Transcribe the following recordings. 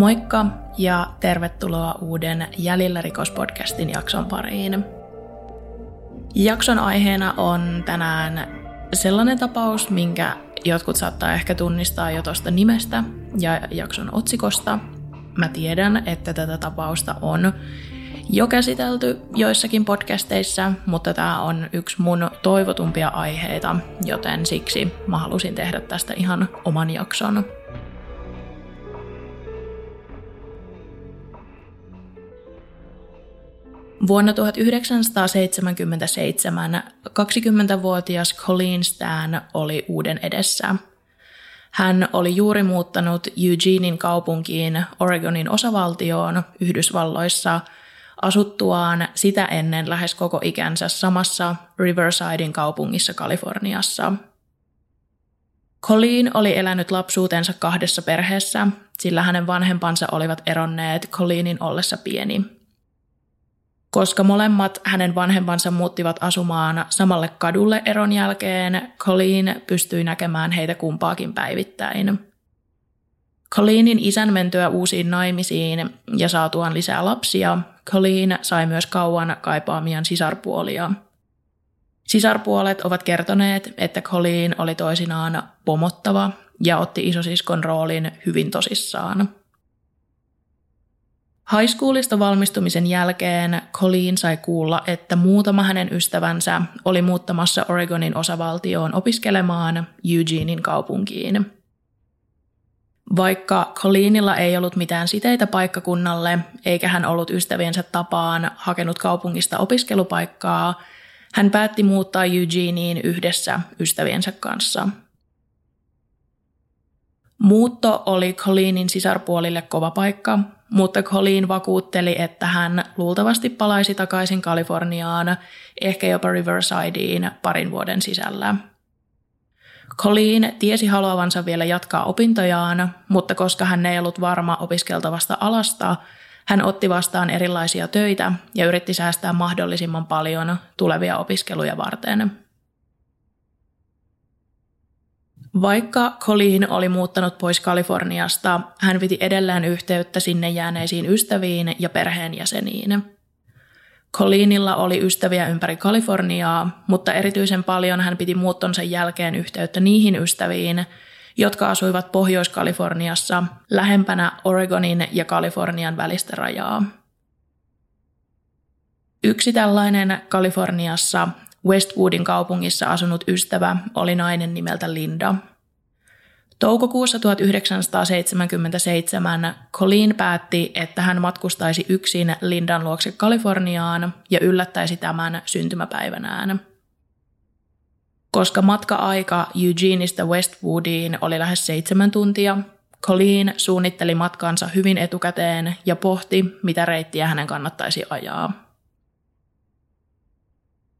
Moikka ja tervetuloa uuden Jäljellä rikospodcastin jakson pariin. Jakson aiheena on tänään sellainen tapaus, minkä jotkut saattaa ehkä tunnistaa jo tuosta nimestä ja jakson otsikosta. Mä tiedän, että tätä tapausta on jo käsitelty joissakin podcasteissa, mutta tämä on yksi mun toivotumpia aiheita, joten siksi mä halusin tehdä tästä ihan oman jakson. Vuonna 1977 20-vuotias Colleen Stan oli uuden edessä. Hän oli juuri muuttanut Eugenein kaupunkiin Oregonin osavaltioon Yhdysvalloissa asuttuaan sitä ennen lähes koko ikänsä samassa Riversiden kaupungissa Kaliforniassa. Colleen oli elänyt lapsuutensa kahdessa perheessä, sillä hänen vanhempansa olivat eronneet Colleenin ollessa pieni. Koska molemmat hänen vanhempansa muuttivat asumaan samalle kadulle eron jälkeen, Colleen pystyi näkemään heitä kumpaakin päivittäin. Colleenin isän mentyä uusiin naimisiin ja saatuaan lisää lapsia, Colleen sai myös kauan kaipaamiaan sisarpuolia. Sisarpuolet ovat kertoneet, että Colleen oli toisinaan pomottava ja otti isosiskon roolin hyvin tosissaan. High schoolista valmistumisen jälkeen Colleen sai kuulla, että muutama hänen ystävänsä oli muuttamassa Oregonin osavaltioon opiskelemaan Eugenein kaupunkiin. Vaikka Colleenilla ei ollut mitään siteitä paikkakunnalle, eikä hän ollut ystäviensä tapaan hakenut kaupungista opiskelupaikkaa, hän päätti muuttaa Eugeneen yhdessä ystäviensä kanssa. Muutto oli Colleenin sisarpuolille kova paikka, mutta Colleen vakuutteli, että hän luultavasti palaisi takaisin Kaliforniaan, ehkä jopa Riversideen parin vuoden sisällä. Colleen tiesi haluavansa vielä jatkaa opintojaan, mutta koska hän ei ollut varma opiskeltavasta alasta, hän otti vastaan erilaisia töitä ja yritti säästää mahdollisimman paljon tulevia opiskeluja varten. Vaikka Colleen oli muuttanut pois Kaliforniasta, hän piti edelleen yhteyttä sinne jääneisiin ystäviin ja perheenjäseniin. Colleenilla oli ystäviä ympäri Kaliforniaa, mutta erityisen paljon hän piti muuttonsa jälkeen yhteyttä niihin ystäviin, jotka asuivat Pohjois-Kaliforniassa, lähempänä Oregonin ja Kalifornian välistä rajaa. Yksi tällainen Kaliforniassa Westwoodin kaupungissa asunut ystävä oli nainen nimeltä Linda. Toukokuussa 1977 Colleen päätti, että hän matkustaisi yksin Lindan luokse Kaliforniaan ja yllättäisi tämän syntymäpäivänään. Koska matka-aika Eugeneista Westwoodiin oli lähes 7 tuntia, Colleen suunnitteli matkansa hyvin etukäteen ja pohti, mitä reittiä hänen kannattaisi ajaa.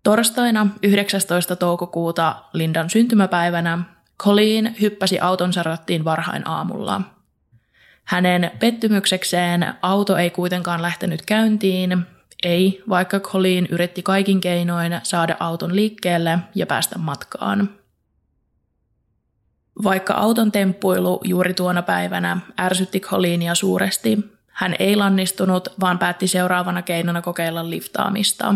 Torstaina 19. toukokuuta Lindan syntymäpäivänä Colleen hyppäsi autonsa rattiin varhain aamulla. Hänen pettymyksekseen auto ei kuitenkaan lähtenyt käyntiin, ei vaikka Colleen yritti kaikin keinoin saada auton liikkeelle ja päästä matkaan. Vaikka auton temppuilu juuri tuona päivänä ärsytti Colleenia suuresti, hän ei lannistunut, vaan päätti seuraavana keinona kokeilla liftaamista.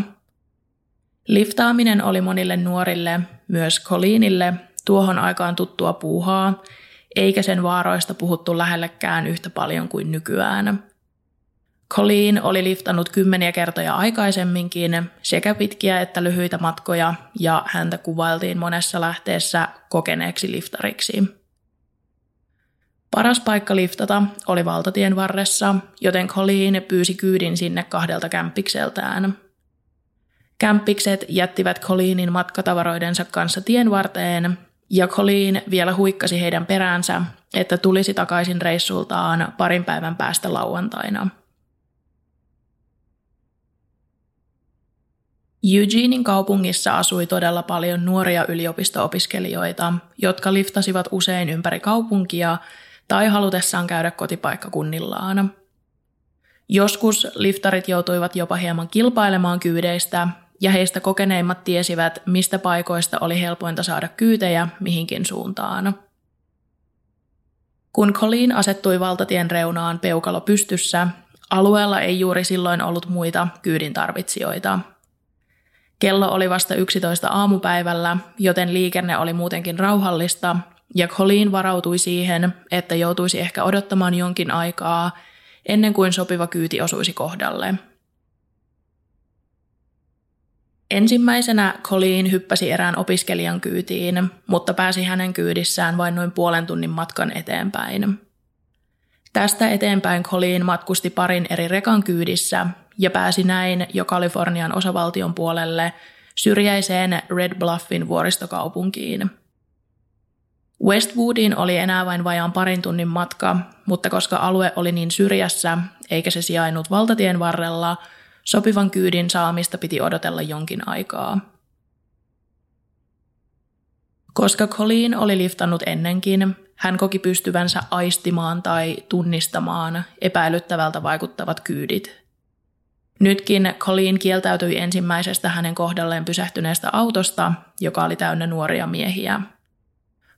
Liftaaminen oli monille nuorille, myös Colleenille, tuohon aikaan tuttua puuhaa, eikä sen vaaroista puhuttu lähellekään yhtä paljon kuin nykyään. Colleen oli liftannut kymmeniä kertoja aikaisemminkin, sekä pitkiä että lyhyitä matkoja, ja häntä kuvailtiin monessa lähteessä kokeneeksi liftariksi. Paras paikka liftata oli valtatien varressa, joten Colleen pyysi kyydin sinne 2 kämppikseltään. Kämppikset jättivät Colleenin matkatavaroidensa kanssa tien varteen, ja Colleen vielä huikkasi heidän peräänsä, että tulisi takaisin reissultaan parin päivän päästä lauantaina. Eugenein kaupungissa asui todella paljon nuoria yliopisto-opiskelijoita, jotka liftasivat usein ympäri kaupunkia tai halutessaan käydä kotipaikkakunnillaan. Joskus liftarit joutuivat jopa hieman kilpailemaan kyydeistä, ja heistä kokeneimmat tiesivät, mistä paikoista oli helpointa saada kyytejä mihinkin suuntaan. Kun Colleen asettui valtatien reunaan peukalo pystyssä, alueella ei juuri silloin ollut muita kyydin tarvitsijoita. Kello oli vasta 11 aamupäivällä, joten liikenne oli muutenkin rauhallista, ja Colleen varautui siihen, että joutuisi ehkä odottamaan jonkin aikaa, ennen kuin sopiva kyyti osuisi kohdalle. Ensimmäisenä Colleen hyppäsi erään opiskelijan kyytiin, mutta pääsi hänen kyydissään vain noin puolen tunnin matkan eteenpäin. Tästä eteenpäin Colleen matkusti parin eri rekan kyydissä ja pääsi näin jo Kalifornian osavaltion puolelle syrjäiseen Red Bluffin vuoristokaupunkiin. Westwoodiin oli enää vain vajaan parin tunnin matka, mutta koska alue oli niin syrjässä eikä se sijainnut valtatien varrella, sopivan kyydin saamista piti odotella jonkin aikaa. Koska Colleen oli liftannut ennenkin, hän koki pystyvänsä aistimaan tai tunnistamaan epäilyttävältä vaikuttavat kyydit. Nytkin Colleen kieltäytyi ensimmäisestä hänen kohdalleen pysähtyneestä autosta, joka oli täynnä nuoria miehiä.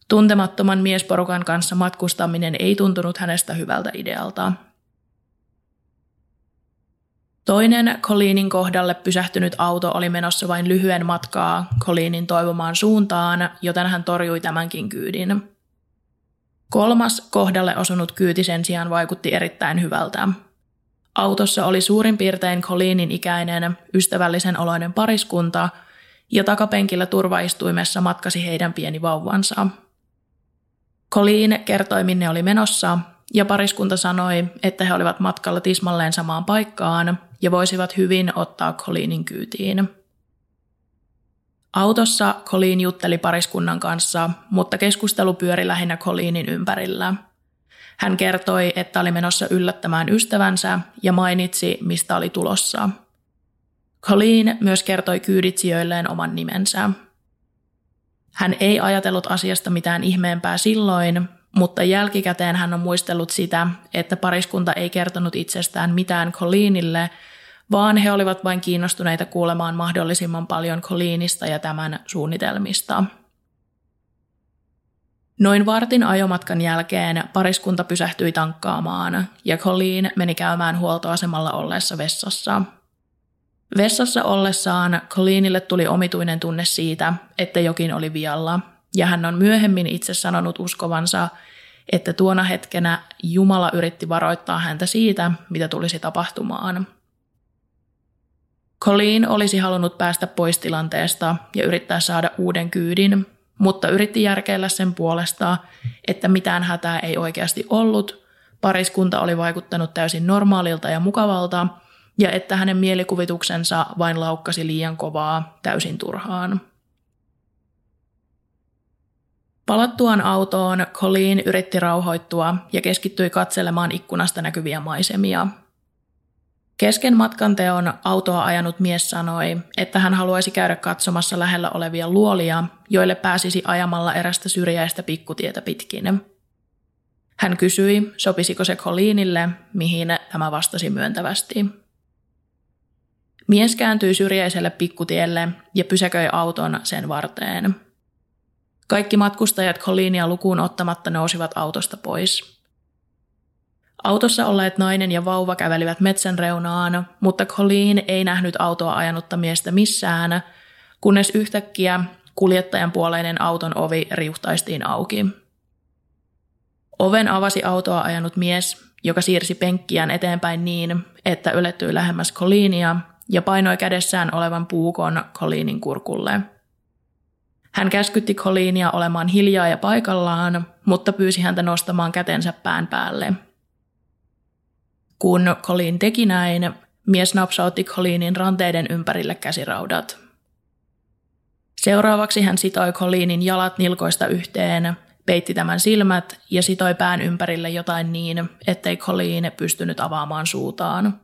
Tuntemattoman miesporukan kanssa matkustaminen ei tuntunut hänestä hyvältä idealta. Toinen Colleenin kohdalle pysähtynyt auto oli menossa vain lyhyen matkaa Colleenin toivomaan suuntaan, joten hän torjui tämänkin kyydin. Kolmas kohdalle osunut kyyti sen sijaan vaikutti erittäin hyvältä. Autossa oli suurin piirtein Colleenin ikäinen, ystävällisen oloinen pariskunta, ja takapenkillä turvaistuimessa matkasi heidän pieni vauvansa. Colleen kertoi, minne oli menossa, ja pariskunta sanoi, että he olivat matkalla tismalleen samaan paikkaan ja voisivat hyvin ottaa Colleenin kyytiin. Autossa Colleen jutteli pariskunnan kanssa, mutta keskustelu pyöri lähinnä Colleenin ympärillä. Hän kertoi, että oli menossa yllättämään ystävänsä ja mainitsi, mistä oli tulossa. Colleen myös kertoi kyyditsijöilleen oman nimensä. Hän ei ajatellut asiasta mitään ihmeempää silloin, mutta jälkikäteen hän on muistellut sitä, että pariskunta ei kertonut itsestään mitään Colleenille, vaan he olivat vain kiinnostuneita kuulemaan mahdollisimman paljon Colleenista ja tämän suunnitelmista. Noin vartin ajomatkan jälkeen pariskunta pysähtyi tankkaamaan, ja Colleen meni käymään huoltoasemalla olleessa vessassa. Vessassa ollessaan Colleenille tuli omituinen tunne siitä, että jokin oli vialla, ja hän on myöhemmin itse sanonut uskovansa, että tuona hetkenä Jumala yritti varoittaa häntä siitä, mitä tulisi tapahtumaan. Colleen olisi halunnut päästä pois tilanteesta ja yrittää saada uuden kyydin, mutta yritti järkeillä sen puolesta, että mitään hätää ei oikeasti ollut, pariskunta oli vaikuttanut täysin normaalilta ja mukavalta, ja että hänen mielikuvituksensa vain laukkasi liian kovaa täysin turhaan. Palattuaan autoon Colleen yritti rauhoittua ja keskittyi katselemaan ikkunasta näkyviä maisemia. Kesken matkanteon autoa ajanut mies sanoi, että hän haluaisi käydä katsomassa lähellä olevia luolia, joille pääsisi ajamalla erästä syrjäistä pikkutietä pitkin. Hän kysyi, sopisiko se Colleenille, mihin tämä vastasi myöntävästi. Mies kääntyi syrjäiselle pikkutielle ja pysäköi auton sen varteen. Kaikki matkustajat Colleenia lukuun ottamatta nousivat autosta pois. Autossa olleet nainen ja vauva kävelivät metsän reunaan, mutta Colleen ei nähnyt autoa ajanutta miestä missään, kunnes yhtäkkiä kuljettajan puoleinen auton ovi riuhtaistiin auki. Oven avasi autoa ajanut mies, joka siirsi penkkiään eteenpäin niin, että ylettyi lähemmäs Colleenia ja painoi kädessään olevan puukon Colleenin kurkulle. Hän käskytti Colleenia olemaan hiljaa ja paikallaan, mutta pyysi häntä nostamaan kätensä pään päälle. Kun Colleen teki näin, mies napsautti Colleenin ranteiden ympärille käsiraudat. Seuraavaksi hän sitoi Colleenin jalat nilkoista yhteen, peitti tämän silmät ja sitoi pään ympärille jotain niin, ettei Colleen pystynyt avaamaan suutaan.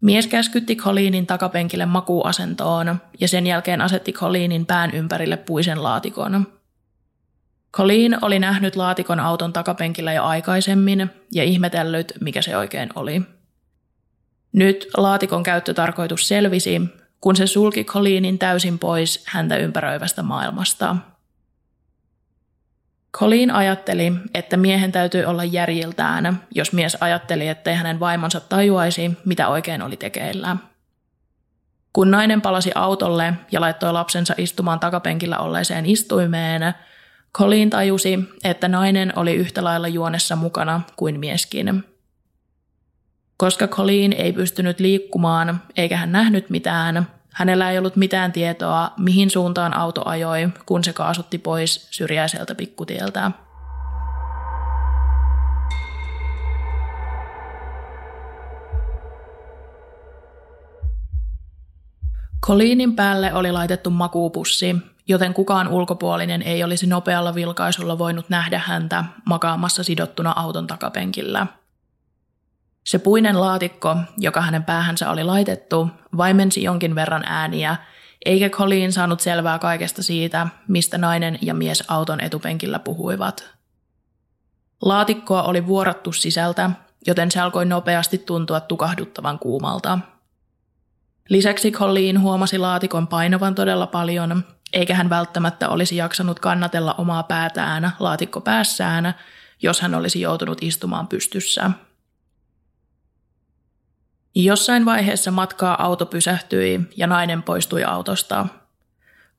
Mies käskytti Colleenin takapenkille makuuasentoon ja sen jälkeen asetti Colleenin pään ympärille puisen laatikon. Colleen oli nähnyt laatikon auton takapenkillä jo aikaisemmin ja ihmetellyt, mikä se oikein oli. Nyt laatikon käyttötarkoitus selvisi, kun se sulki Colleenin täysin pois häntä ympäröivästä maailmasta. Colleen ajatteli, että miehen täytyy olla järjiltään, jos mies ajatteli, ettei hänen vaimonsa tajuaisi, mitä oikein oli tekeillään. Kun nainen palasi autolle ja laittoi lapsensa istumaan takapenkillä olleeseen istuimeen, Colleen tajusi, että nainen oli yhtä lailla juonessa mukana kuin mieskin. Koska Colleen ei pystynyt liikkumaan eikä hän nähnyt mitään, hänellä ei ollut mitään tietoa, mihin suuntaan auto ajoi, kun se kaasutti pois syrjäiseltä pikkutieltä. Colleenin päälle oli laitettu makuupussi, joten kukaan ulkopuolinen ei olisi nopealla vilkaisulla voinut nähdä häntä makaamassa sidottuna auton takapenkillä. Se puinen laatikko, joka hänen päähänsä oli laitettu, vaimensi jonkin verran ääniä, eikä Colleen saanut selvää kaikesta siitä, mistä nainen ja mies auton etupenkillä puhuivat. Laatikkoa oli vuorattu sisältä, joten se alkoi nopeasti tuntua tukahduttavan kuumalta. Lisäksi Colleen huomasi laatikon painovan todella paljon, eikä hän välttämättä olisi jaksanut kannatella omaa päätään laatikko päässään, jos hän olisi joutunut istumaan pystyssä. Jossain vaiheessa matkaa auto pysähtyi ja nainen poistui autosta.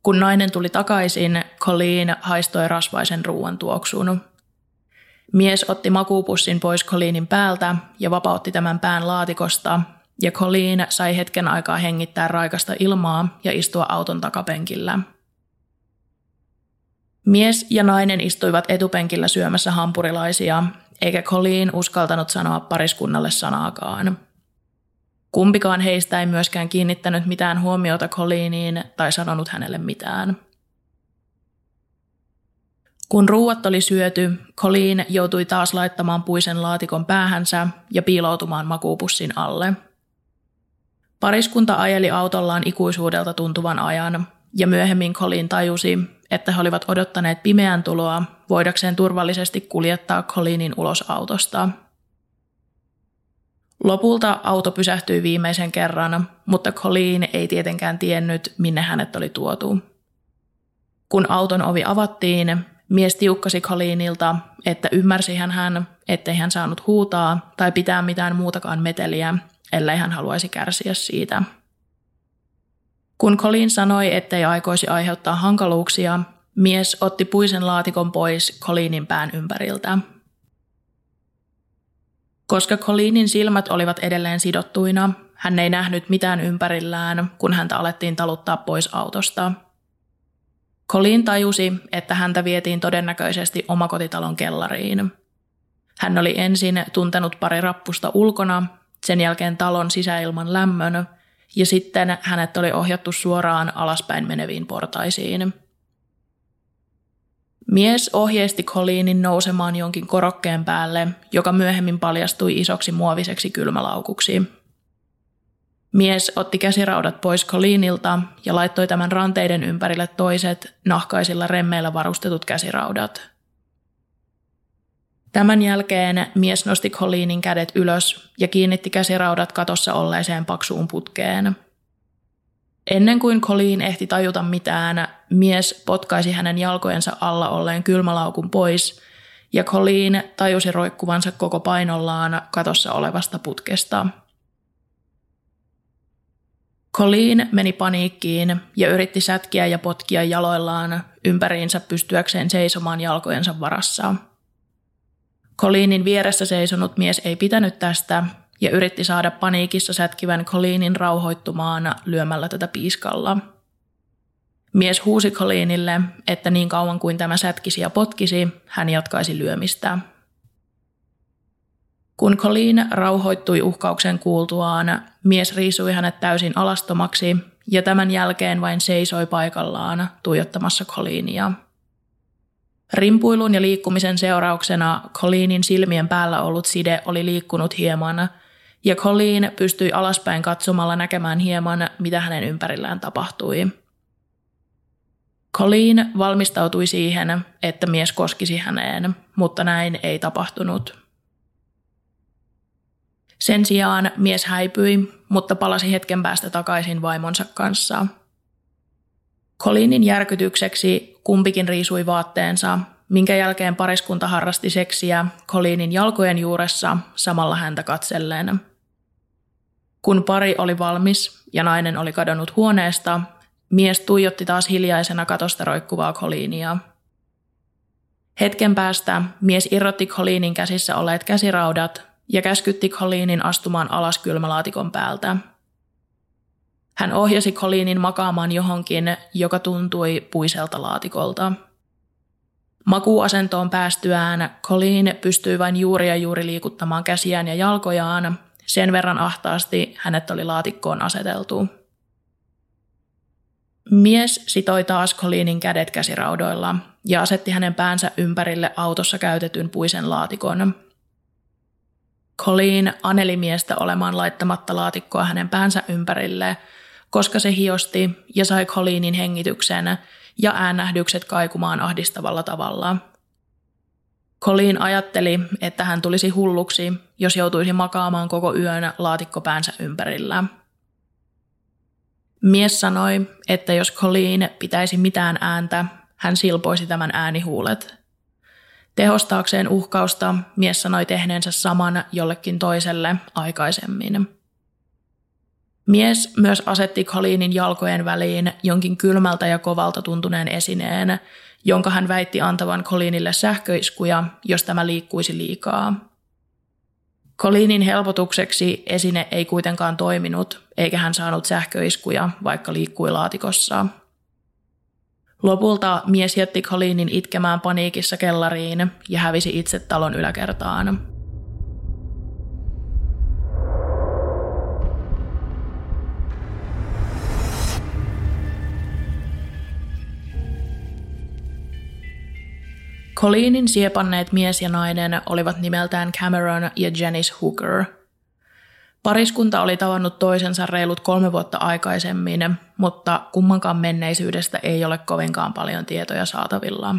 Kun nainen tuli takaisin, Colleen haistoi rasvaisen ruuan tuoksun. Mies otti makuupussin pois Colleenin päältä ja vapautti tämän pään laatikosta, ja Colleen sai hetken aikaa hengittää raikasta ilmaa ja istua auton takapenkillä. Mies ja nainen istuivat etupenkillä syömässä hampurilaisia, eikä Colleen uskaltanut sanoa pariskunnalle sanaakaan. Kumpikaan heistä ei myöskään kiinnittänyt mitään huomiota Colleeniin tai sanonut hänelle mitään. Kun ruuat oli syöty, Colleen joutui taas laittamaan puisen laatikon päähänsä ja piiloutumaan makuupussin alle. Pariskunta ajeli autollaan ikuisuudelta tuntuvan ajan, ja myöhemmin Colleen tajusi, että he olivat odottaneet pimeän tuloa voidakseen turvallisesti kuljettaa Colleenin ulos autosta. Lopulta auto pysähtyi viimeisen kerran, mutta Colleen ei tietenkään tiennyt, minne hänet oli tuotu. Kun auton ovi avattiin, mies tiukkasi Colleenilta, että ymmärsihän hän, ettei hän saanut huutaa tai pitää mitään muutakaan meteliä, ellei hän haluaisi kärsiä siitä. Kun Colleen sanoi, ettei aikoisi aiheuttaa hankaluuksia, mies otti puisen laatikon pois Colleenin pään ympäriltä. Koska Colleenin silmät olivat edelleen sidottuina, hän ei nähnyt mitään ympärillään, kun häntä alettiin taluttaa pois autosta. Colleen tajusi, että häntä vietiin todennäköisesti omakotitalon kellariin. Hän oli ensin tuntenut pari rappusta ulkona, sen jälkeen talon sisäilman lämmön, ja sitten hänet oli ohjattu suoraan alaspäin meneviin portaisiin. Mies ohjeisti Colleenin nousemaan jonkin korokkeen päälle, joka myöhemmin paljastui isoksi muoviseksi kylmälaukuksi. Mies otti käsiraudat pois Colleenilta ja laittoi tämän ranteiden ympärille toiset, nahkaisilla remmeillä varustetut käsiraudat. Tämän jälkeen mies nosti Colleenin kädet ylös ja kiinnitti käsiraudat katossa olleeseen paksuun putkeen. Ennen kuin Colleen ehti tajuta mitään, mies potkaisi hänen jalkojensa alla olleen kylmälaukun pois, ja Colleen tajusi roikkuvansa koko painollaan katossa olevasta putkesta. Colleen meni paniikkiin ja yritti sätkiä ja potkia jaloillaan ympäriinsä pystyäkseen seisomaan jalkojensa varassa. Colleenin vieressä seisonut mies ei pitänyt tästä ja yritti saada paniikissa sätkivän Colleenin rauhoittumaan lyömällä tätä piiskalla. Mies huusi Colleenille, että niin kauan kuin tämä sätkisi ja potkisi, hän jatkaisi lyömistä. Kun Colleen rauhoittui uhkauksen kuultuaan, mies riisui hänet täysin alastomaksi ja tämän jälkeen vain seisoi paikallaan tuijottamassa Colleenia. Rimpuilun ja liikkumisen seurauksena Colleenin silmien päällä ollut side oli liikkunut hieman, ja Colleen pystyi alaspäin katsomalla näkemään hieman, mitä hänen ympärillään tapahtui. Colleen valmistautui siihen, että mies koskisi häneen, mutta näin ei tapahtunut. Sen sijaan mies häipyi, mutta palasi hetken päästä takaisin vaimonsa kanssa. Colleenin järkytykseksi kumpikin riisui vaatteensa minkä jälkeen pariskunta harrasti seksiä Colleenin jalkojen juuressa samalla häntä katselleen. Kun pari oli valmis ja nainen oli kadonnut huoneesta, mies tuijotti taas hiljaisena katosta roikkuvaa Colleenia. Hetken päästä mies irrotti Colleenin käsissä olleet käsiraudat ja käskytti Colleenin astumaan alas kylmälaatikon päältä. Hän ohjasi Colleenin makaamaan johonkin, joka tuntui puiselta laatikolta. Makuuasentoon päästyään Colleen pystyi vain juuri ja juuri liikuttamaan käsiään ja jalkojaan, sen verran ahtaasti hänet oli laatikkoon aseteltu. Mies sitoi taas Colleenin kädet käsiraudoilla ja asetti hänen päänsä ympärille autossa käytetyn puisen laatikon. Colleen aneli miestä olemaan laittamatta laatikkoa hänen päänsä ympärille, koska se hiosti ja sai Colleenin hengityksen ja äänähdykset kaikumaan ahdistavalla tavalla. Colleen ajatteli, että hän tulisi hulluksi, jos joutuisi makaamaan koko yön laatikko päänsä ympärillä. Mies sanoi, että jos Colleen pitäisi mitään ääntä, hän silpoisi tämän äänihuulet. Tehostaakseen uhkausta mies sanoi tehneensä saman jollekin toiselle aikaisemmin. Mies myös asetti Colleenin jalkojen väliin jonkin kylmältä ja kovalta tuntuneen esineen, jonka hän väitti antavan Colleenille sähköiskuja, jos tämä liikkuisi liikaa. Colleenin helpotukseksi esine ei kuitenkaan toiminut, eikä hän saanut sähköiskuja, vaikka liikkui laatikossa. Lopulta mies jätti Colleenin itkemään paniikissa kellariin ja hävisi itse talon yläkertaan. Colleenin siepanneet mies ja nainen olivat nimeltään Cameron ja Janice Hooker. Pariskunta oli tavannut toisensa reilut 3 vuotta aikaisemmin, mutta kummankaan menneisyydestä ei ole kovinkaan paljon tietoja saatavilla.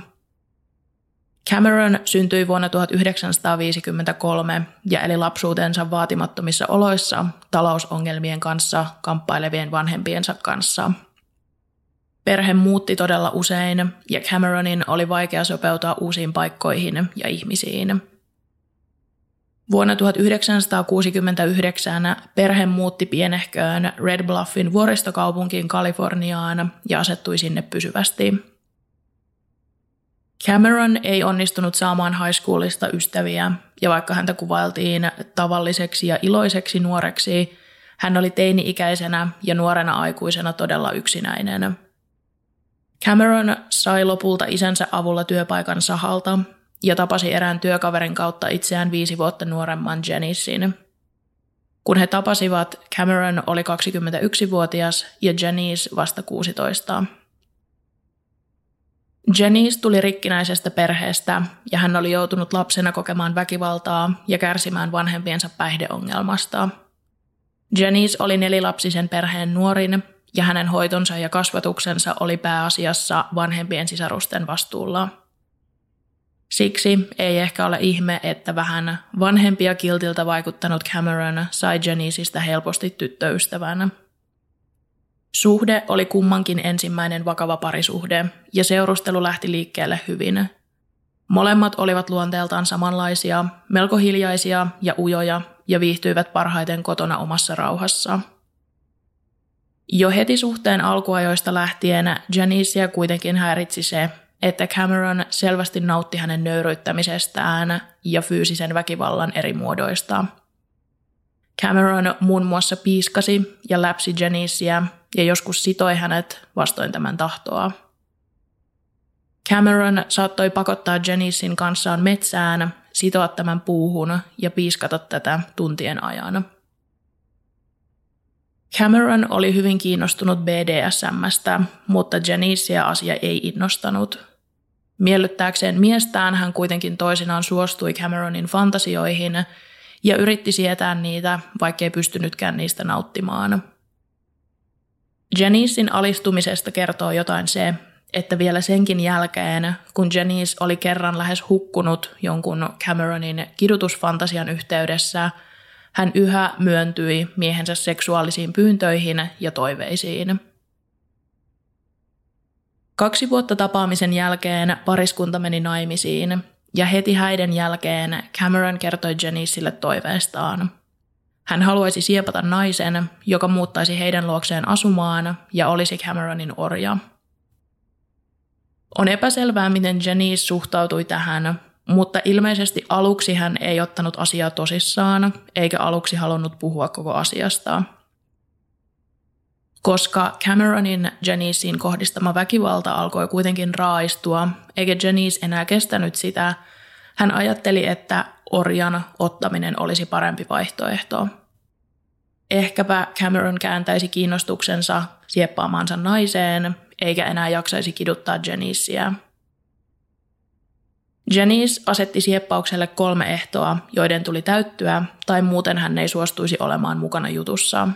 Cameron syntyi vuonna 1953 ja eli lapsuutensa vaatimattomissa oloissa talousongelmien kanssa kamppailevien vanhempiensa kanssa. Perhe muutti todella usein ja Cameronin oli vaikea sopeutua uusiin paikkoihin ja ihmisiin. Vuonna 1969 perhe muutti pienehköön Red Bluffin vuoristokaupunkiin Kaliforniaan ja asettui sinne pysyvästi. Cameron ei onnistunut saamaan high schoolista ystäviä ja vaikka häntä kuvailtiin tavalliseksi ja iloiseksi nuoreksi, hän oli teini-ikäisenä ja nuorena aikuisena todella yksinäinen. Cameron sai lopulta isänsä avulla työpaikan sahalta ja tapasi erään työkaverin kautta itseään 5 vuotta nuoremman Janicen. Kun he tapasivat, Cameron oli 21-vuotias ja Janice vasta 16. Janice tuli rikkinäisestä perheestä ja hän oli joutunut lapsena kokemaan väkivaltaa ja kärsimään vanhempiensa päihdeongelmasta. Janice oli 4-lapsisen perheen nuorin ja hänen hoitonsa ja kasvatuksensa oli pääasiassa vanhempien sisarusten vastuulla. Siksi ei ehkä ole ihme, että vähän vanhempia kiltiltä vaikuttanut Cameron sai Janicesta helposti tyttöystävänä. Suhde oli kummankin ensimmäinen vakava parisuhde, ja seurustelu lähti liikkeelle hyvin. Molemmat olivat luonteeltaan samanlaisia, melko hiljaisia ja ujoja, ja viihtyivät parhaiten kotona omassa rauhassa. Jo heti suhteen alkuajoista lähtien Janicea kuitenkin häiritsi se, että Cameron selvästi nautti hänen nöyryyttämisestään ja fyysisen väkivallan eri muodoista. Cameron muun muassa piiskasi ja läpsi Janicea ja joskus sitoi hänet vastoin tämän tahtoa. Cameron saattoi pakottaa Janicen kanssaan metsään, sitoa tämän puuhun ja piiskata tätä tuntien ajan. Cameron oli hyvin kiinnostunut BDSM:stä, mutta Janicea asia ei innostanut. Miellyttääkseen miestään hän kuitenkin toisinaan suostui Cameronin fantasioihin ja yritti sietää niitä, vaikkei pystynytkään niistä nauttimaan. Janicen alistumisesta kertoo jotain se, että vielä senkin jälkeen, kun Janice oli kerran lähes hukkunut jonkun Cameronin kidutusfantasian yhteydessä, hän yhä myöntyi miehensä seksuaalisiin pyyntöihin ja toiveisiin. 2 vuotta tapaamisen jälkeen pariskunta meni naimisiin ja heti häiden jälkeen Cameron kertoi Janicelle toiveestaan. Hän haluaisi siepata naisen, joka muuttaisi heidän luokseen asumaan ja olisi Cameronin orja. On epäselvää, miten Janice suhtautui tähän, mutta ilmeisesti aluksi hän ei ottanut asiaa tosissaan eikä aluksi halunnut puhua koko asiasta. Koska Cameronin Janiceen kohdistama väkivalta alkoi kuitenkin raaistua, eikä Janice enää kestänyt sitä, hän ajatteli, että orjan ottaminen olisi parempi vaihtoehto. Ehkäpä Cameron kääntäisi kiinnostuksensa sieppaamaansa naiseen, eikä enää jaksaisi kiduttaa Janiceä. Janice asetti sieppaukselle 3 ehtoa, joiden tuli täyttyä, tai muuten hän ei suostuisi olemaan mukana jutussa.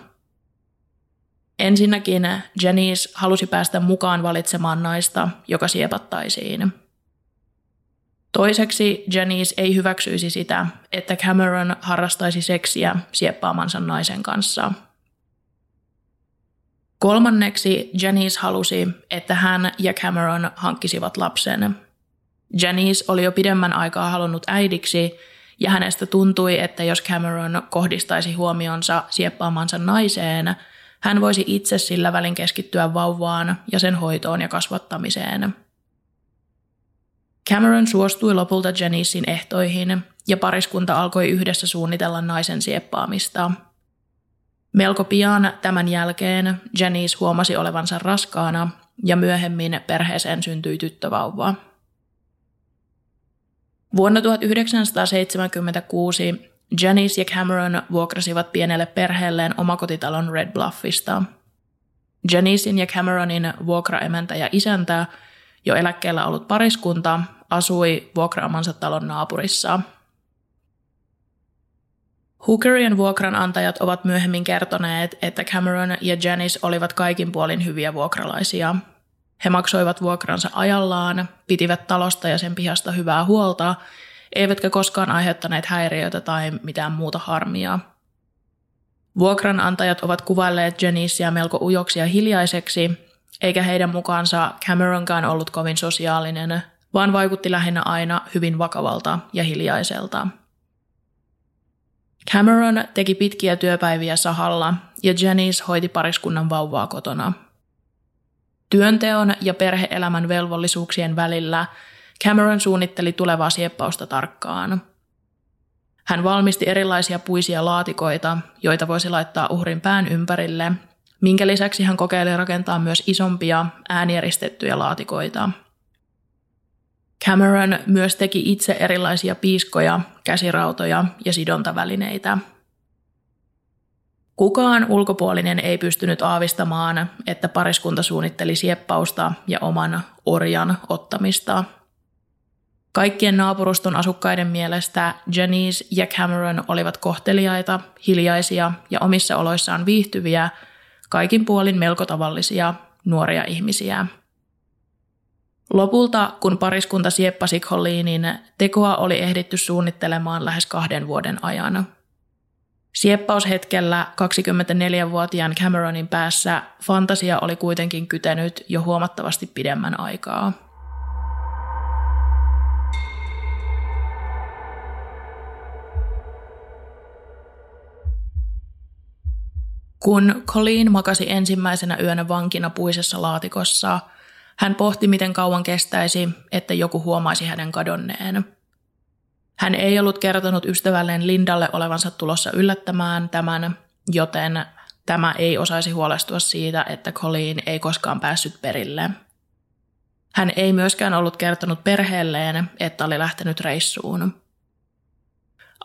Ensinnäkin Janice halusi päästä mukaan valitsemaan naista, joka siepattaisiin. Toiseksi Janice ei hyväksyisi sitä, että Cameron harrastaisi seksiä sieppaamansa naisen kanssa. 3. Janice halusi, että hän ja Cameron hankkisivat lapsen. Janice oli jo pidemmän aikaa halunnut äidiksi, ja hänestä tuntui, että jos Cameron kohdistaisi huomionsa sieppaamansa naiseen, hän voisi itse sillä välin keskittyä vauvaan ja sen hoitoon ja kasvattamiseen. Cameron suostui lopulta Janicen ehtoihin, ja pariskunta alkoi yhdessä suunnitella naisen sieppaamista. Melko pian tämän jälkeen Janice huomasi olevansa raskaana, ja myöhemmin perheeseen syntyi tyttövauva. Vuonna 1976 Janice ja Cameron vuokrasivat pienelle perheelleen omakotitalon Red Bluffista. Janicen ja Cameronin vuokraemäntäjä isäntä, jo eläkkeellä ollut pariskunta, asui vuokraamansa talon naapurissa. Hookerien vuokranantajat ovat myöhemmin kertoneet, että Cameron ja Janice olivat kaikin puolin hyviä vuokralaisia. He maksoivat vuokransa ajallaan, pitivät talosta ja sen pihasta hyvää huolta, eivätkä koskaan aiheuttaneet häiriötä tai mitään muuta harmia. Vuokranantajat ovat kuvailleet Janicea melko ujoksi ja hiljaiseksi, eikä heidän mukaansa Cameronkaan ollut kovin sosiaalinen, vaan vaikutti lähinnä aina hyvin vakavalta ja hiljaiselta. Cameron teki pitkiä työpäiviä sahalla ja Janice hoiti pariskunnan vauvaa kotona. Työnteon ja perhe-elämän velvollisuuksien välillä Cameron suunnitteli tulevaa sieppausta tarkkaan. Hän valmisti erilaisia puisia laatikoita, joita voisi laittaa uhrin pään ympärille, minkä lisäksi hän kokeili rakentaa myös isompia, äänieristettyjä laatikoita. Cameron myös teki itse erilaisia piiskoja, käsirautoja ja sidontavälineitä. Kukaan ulkopuolinen ei pystynyt aavistamaan, että pariskunta suunnitteli sieppausta ja oman orjan ottamista. Kaikkien naapuruston asukkaiden mielestä Janice ja Cameron olivat kohteliaita, hiljaisia ja omissa oloissaan viihtyviä, kaikin puolin melko tavallisia nuoria ihmisiä. Lopulta, kun pariskunta sieppasi Colleenin, tekoa oli ehditty suunnittelemaan lähes 2 vuoden ajan. Sieppaushetkellä 24-vuotiaan Cameronin päässä fantasia oli kuitenkin kytenyt jo huomattavasti pidemmän aikaa. Kun Colleen makasi ensimmäisenä yönä vankina puisessa laatikossa, hän pohti, miten kauan kestäisi, että joku huomaisi hänen kadonneen. Hän ei ollut kertonut ystävälleen Lindalle olevansa tulossa yllättämään tämän, joten tämä ei osaisi huolestua siitä, että Colleen ei koskaan päässyt perille. Hän ei myöskään ollut kertonut perheelleen, että oli lähtenyt reissuun.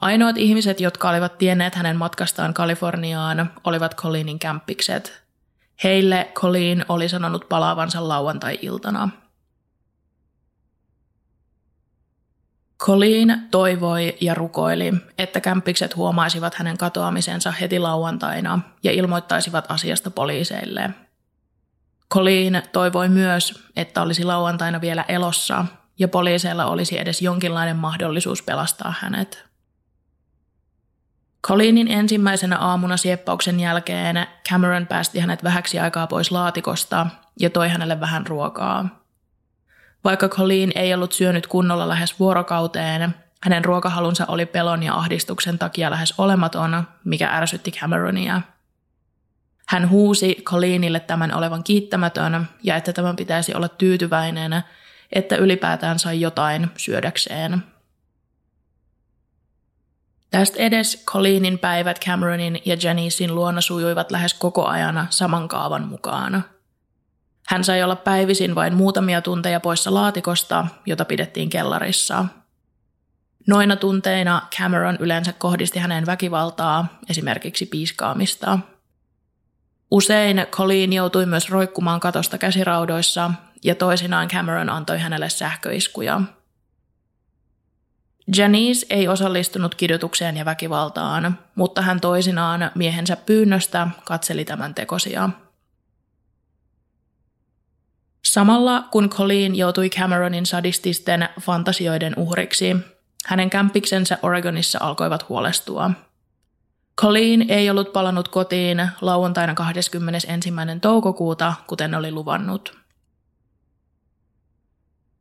Ainoat ihmiset, jotka olivat tienneet hänen matkastaan Kaliforniaan, olivat Colleenin kämppikset. Heille Colleen oli sanonut palaavansa lauantai-iltana. Colleen toivoi ja rukoili, että kämppikset huomaisivat hänen katoamisensa heti lauantaina ja ilmoittaisivat asiasta poliiseille. Colleen toivoi myös, että olisi lauantaina vielä elossa ja poliiseilla olisi edes jonkinlainen mahdollisuus pelastaa hänet. Colleenin ensimmäisenä aamuna sieppauksen jälkeen Cameron päästi hänet vähäksi aikaa pois laatikosta ja toi hänelle vähän ruokaa. Vaikka Colleen ei ollut syönyt kunnolla lähes vuorokauteen, hänen ruokahalunsa oli pelon ja ahdistuksen takia lähes olematon, mikä ärsytti Cameronia. Hän huusi Colleenille tämän olevan kiittämätön ja että tämän pitäisi olla tyytyväinen, että ylipäätään sai jotain syödäkseen. Tästä edes Colleenin päivät Cameronin ja Janicen luona sujuivat lähes koko ajana saman kaavan mukaan. Hän sai olla päivisin vain muutamia tunteja poissa laatikosta, jota pidettiin kellarissa. Noina tunteina Cameron yleensä kohdisti häneen väkivaltaa, esimerkiksi piiskaamista. Usein Colleen joutui myös roikkumaan katosta käsiraudoissa, ja toisinaan Cameron antoi hänelle sähköiskuja. Janice ei osallistunut kidutukseen ja väkivaltaan, mutta hän toisinaan miehensä pyynnöstä katseli tämän tekosia. Samalla kun Colleen joutui Cameronin sadististen fantasioiden uhriksi, hänen kämppiksensä Oregonissa alkoivat huolestua. Colleen ei ollut palannut kotiin lauantaina 21. toukokuuta, kuten oli luvannut.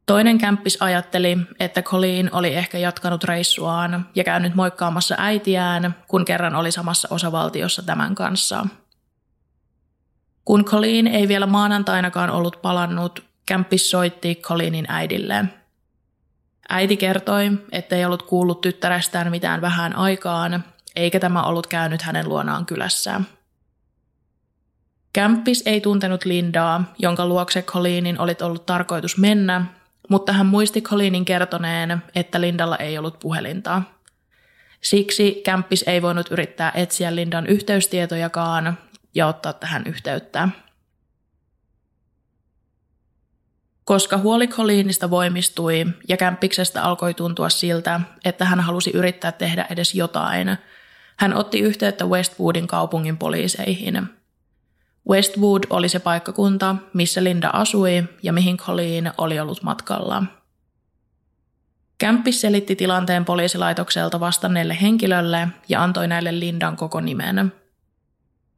Toinen kämppis ajatteli, että Colleen oli ehkä jatkanut reissuaan ja käynyt moikkaamassa äitiään, kun kerran oli samassa osavaltiossa tämän kanssa. Kun Colleen ei vielä maanantainakaan ollut palannut, kämppis soitti Colleenin äidille. Äiti kertoi, ettei ollut kuullut tyttärestään mitään vähän aikaan, eikä tämä ollut käynyt hänen luonaan kylässä. Kämppis ei tuntenut Lindaa, jonka luokse Colleenin oli ollut tarkoitus mennä, mutta hän muisti Colleenin kertoneen, että Lindalla ei ollut puhelinta. Siksi kämppis ei voinut yrittää etsiä Lindan yhteystietojakaan ja ottaa tähän yhteyttä. Koska huoli Colleenista voimistui ja kämppiksestä alkoi tuntua siltä, että hän halusi yrittää tehdä edes jotain, hän otti yhteyttä Westwoodin kaupungin poliiseihin. Westwood oli se paikkakunta, missä Linda asui ja mihin Colleen oli ollut matkalla. Kämppis selitti tilanteen poliisilaitokselta vastanneelle henkilölle ja antoi näille Lindan koko nimen.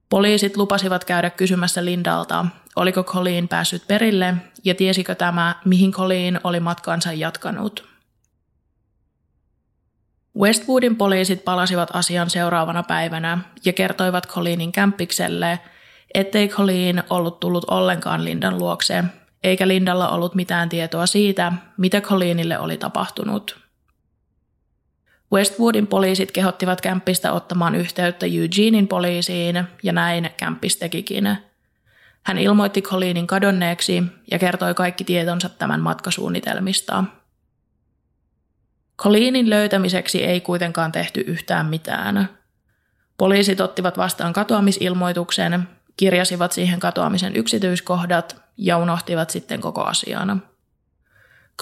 Poliisit lupasivat käydä kysymässä Lindalta, oliko Colleen päässyt perille ja tiesikö tämä, mihin Colleen oli matkaansa jatkanut. Westwoodin poliisit palasivat asian seuraavana päivänä ja kertoivat Colleenin kämppikselle, ettei Colleen ollut tullut ollenkaan Lindan luokse, eikä Lindalla ollut mitään tietoa siitä, mitä Colleenille oli tapahtunut. Westwoodin poliisit kehottivat kämppistä ottamaan yhteyttä Eugenein poliisiin, ja näin kämppis tekikin. Hän ilmoitti Colleenin kadonneeksi ja kertoi kaikki tietonsa tämän matkasuunnitelmista. Colleenin löytämiseksi ei kuitenkaan tehty yhtään mitään. Poliisit ottivat vastaan katoamisilmoituksen, kirjasivat siihen katoamisen yksityiskohdat ja unohtivat sitten koko asian.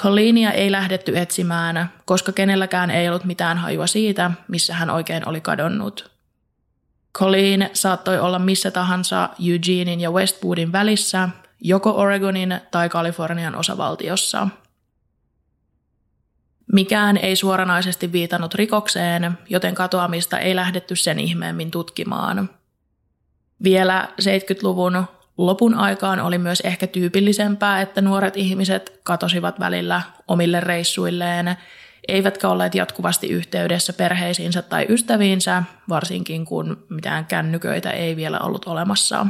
Colleenia ei lähdetty etsimään, koska kenelläkään ei ollut mitään hajua siitä, missä hän oikein oli kadonnut. Colleen saattoi olla missä tahansa Eugenein ja Westwoodin välissä, joko Oregonin tai Kalifornian osavaltiossa. Mikään ei suoranaisesti viitannut rikokseen, joten katoamista ei lähdetty sen ihmeemmin tutkimaan. Vielä 70-luvun lopun aikaan oli myös ehkä tyypillisempää, että nuoret ihmiset katosivat välillä omille reissuilleen, eivätkä olleet jatkuvasti yhteydessä perheisiinsä tai ystäviinsä, varsinkin kun mitään kännyköitä ei vielä ollut olemassa.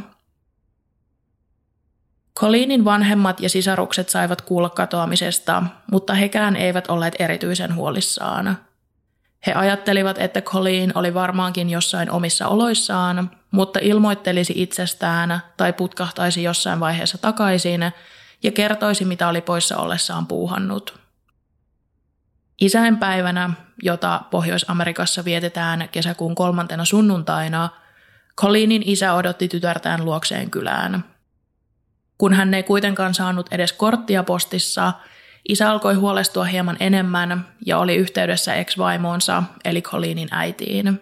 Colleenin vanhemmat ja sisarukset saivat kuulla katoamisesta, mutta hekään eivät olleet erityisen huolissaan. He ajattelivat, että Colleen oli varmaankin jossain omissa oloissaan, mutta ilmoittelisi itsestään tai putkahtaisi jossain vaiheessa takaisin ja kertoisi, mitä oli poissa ollessaan puuhannut. Isäinpäivänä, jota Pohjois-Amerikassa vietetään kesäkuun 3. sunnuntaina, Colleenin isä odotti tytärtään luokseen kylään. Kun hän ei kuitenkaan saanut edes korttia postissa, isä alkoi huolestua hieman enemmän ja oli yhteydessä ex-vaimoonsa, eli Colleenin äitiin.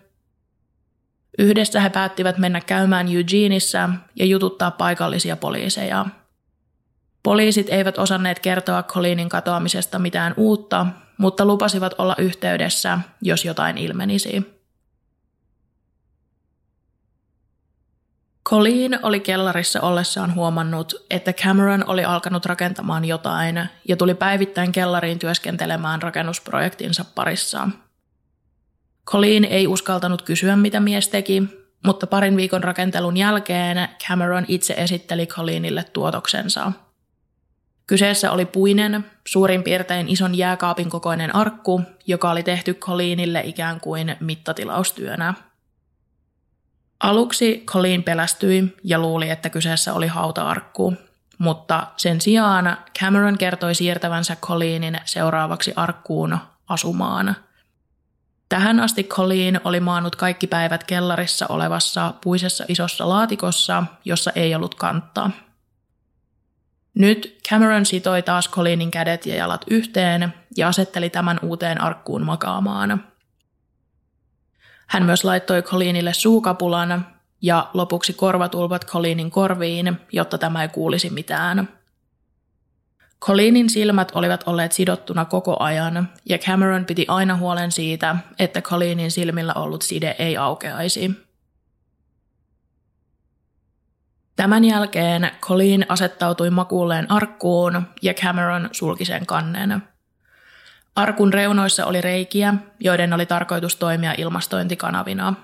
Yhdessä he päättivät mennä käymään Eugeneissa ja jututtaa paikallisia poliiseja. Poliisit eivät osanneet kertoa Colleenin katoamisesta mitään uutta, mutta lupasivat olla yhteydessä, jos jotain ilmenisi. Colleen oli kellarissa ollessaan huomannut, että Cameron oli alkanut rakentamaan jotain ja tuli päivittäin kellariin työskentelemään rakennusprojektinsa parissa. Colleen ei uskaltanut kysyä, mitä mies teki, mutta parin viikon rakentelun jälkeen Cameron itse esitteli Colleenille tuotoksensa. Kyseessä oli puinen, suurin piirtein ison jääkaapin kokoinen arkku, joka oli tehty Colleenille ikään kuin mittatilaustyönä. Aluksi Colleen pelästyi ja luuli, että kyseessä oli hauta-arkku, mutta sen sijaan Cameron kertoi siirtävänsä Colleenin seuraavaksi arkkuun asumaan. Tähän asti Colleen oli maannut kaikki päivät kellarissa olevassa puisessa isossa laatikossa, jossa ei ollut kantta. Nyt Cameron sitoi taas Colleenin kädet ja jalat yhteen ja asetteli tämän uuteen arkkuun makaamaan. Hän myös laittoi Colleenille suukapulan ja lopuksi korvatulpat Colleenin korviin, jotta tämä ei kuulisi mitään. Colleenin silmät olivat olleet sidottuna koko ajan ja Cameron piti aina huolen siitä, että Colleenin silmillä ollut side ei aukeaisi. Tämän jälkeen Colleen asettautui makuulleen arkkuun ja Cameron sulki sen kannen. Arkun reunoissa oli reikiä, joiden oli tarkoitus toimia ilmastointikanavina.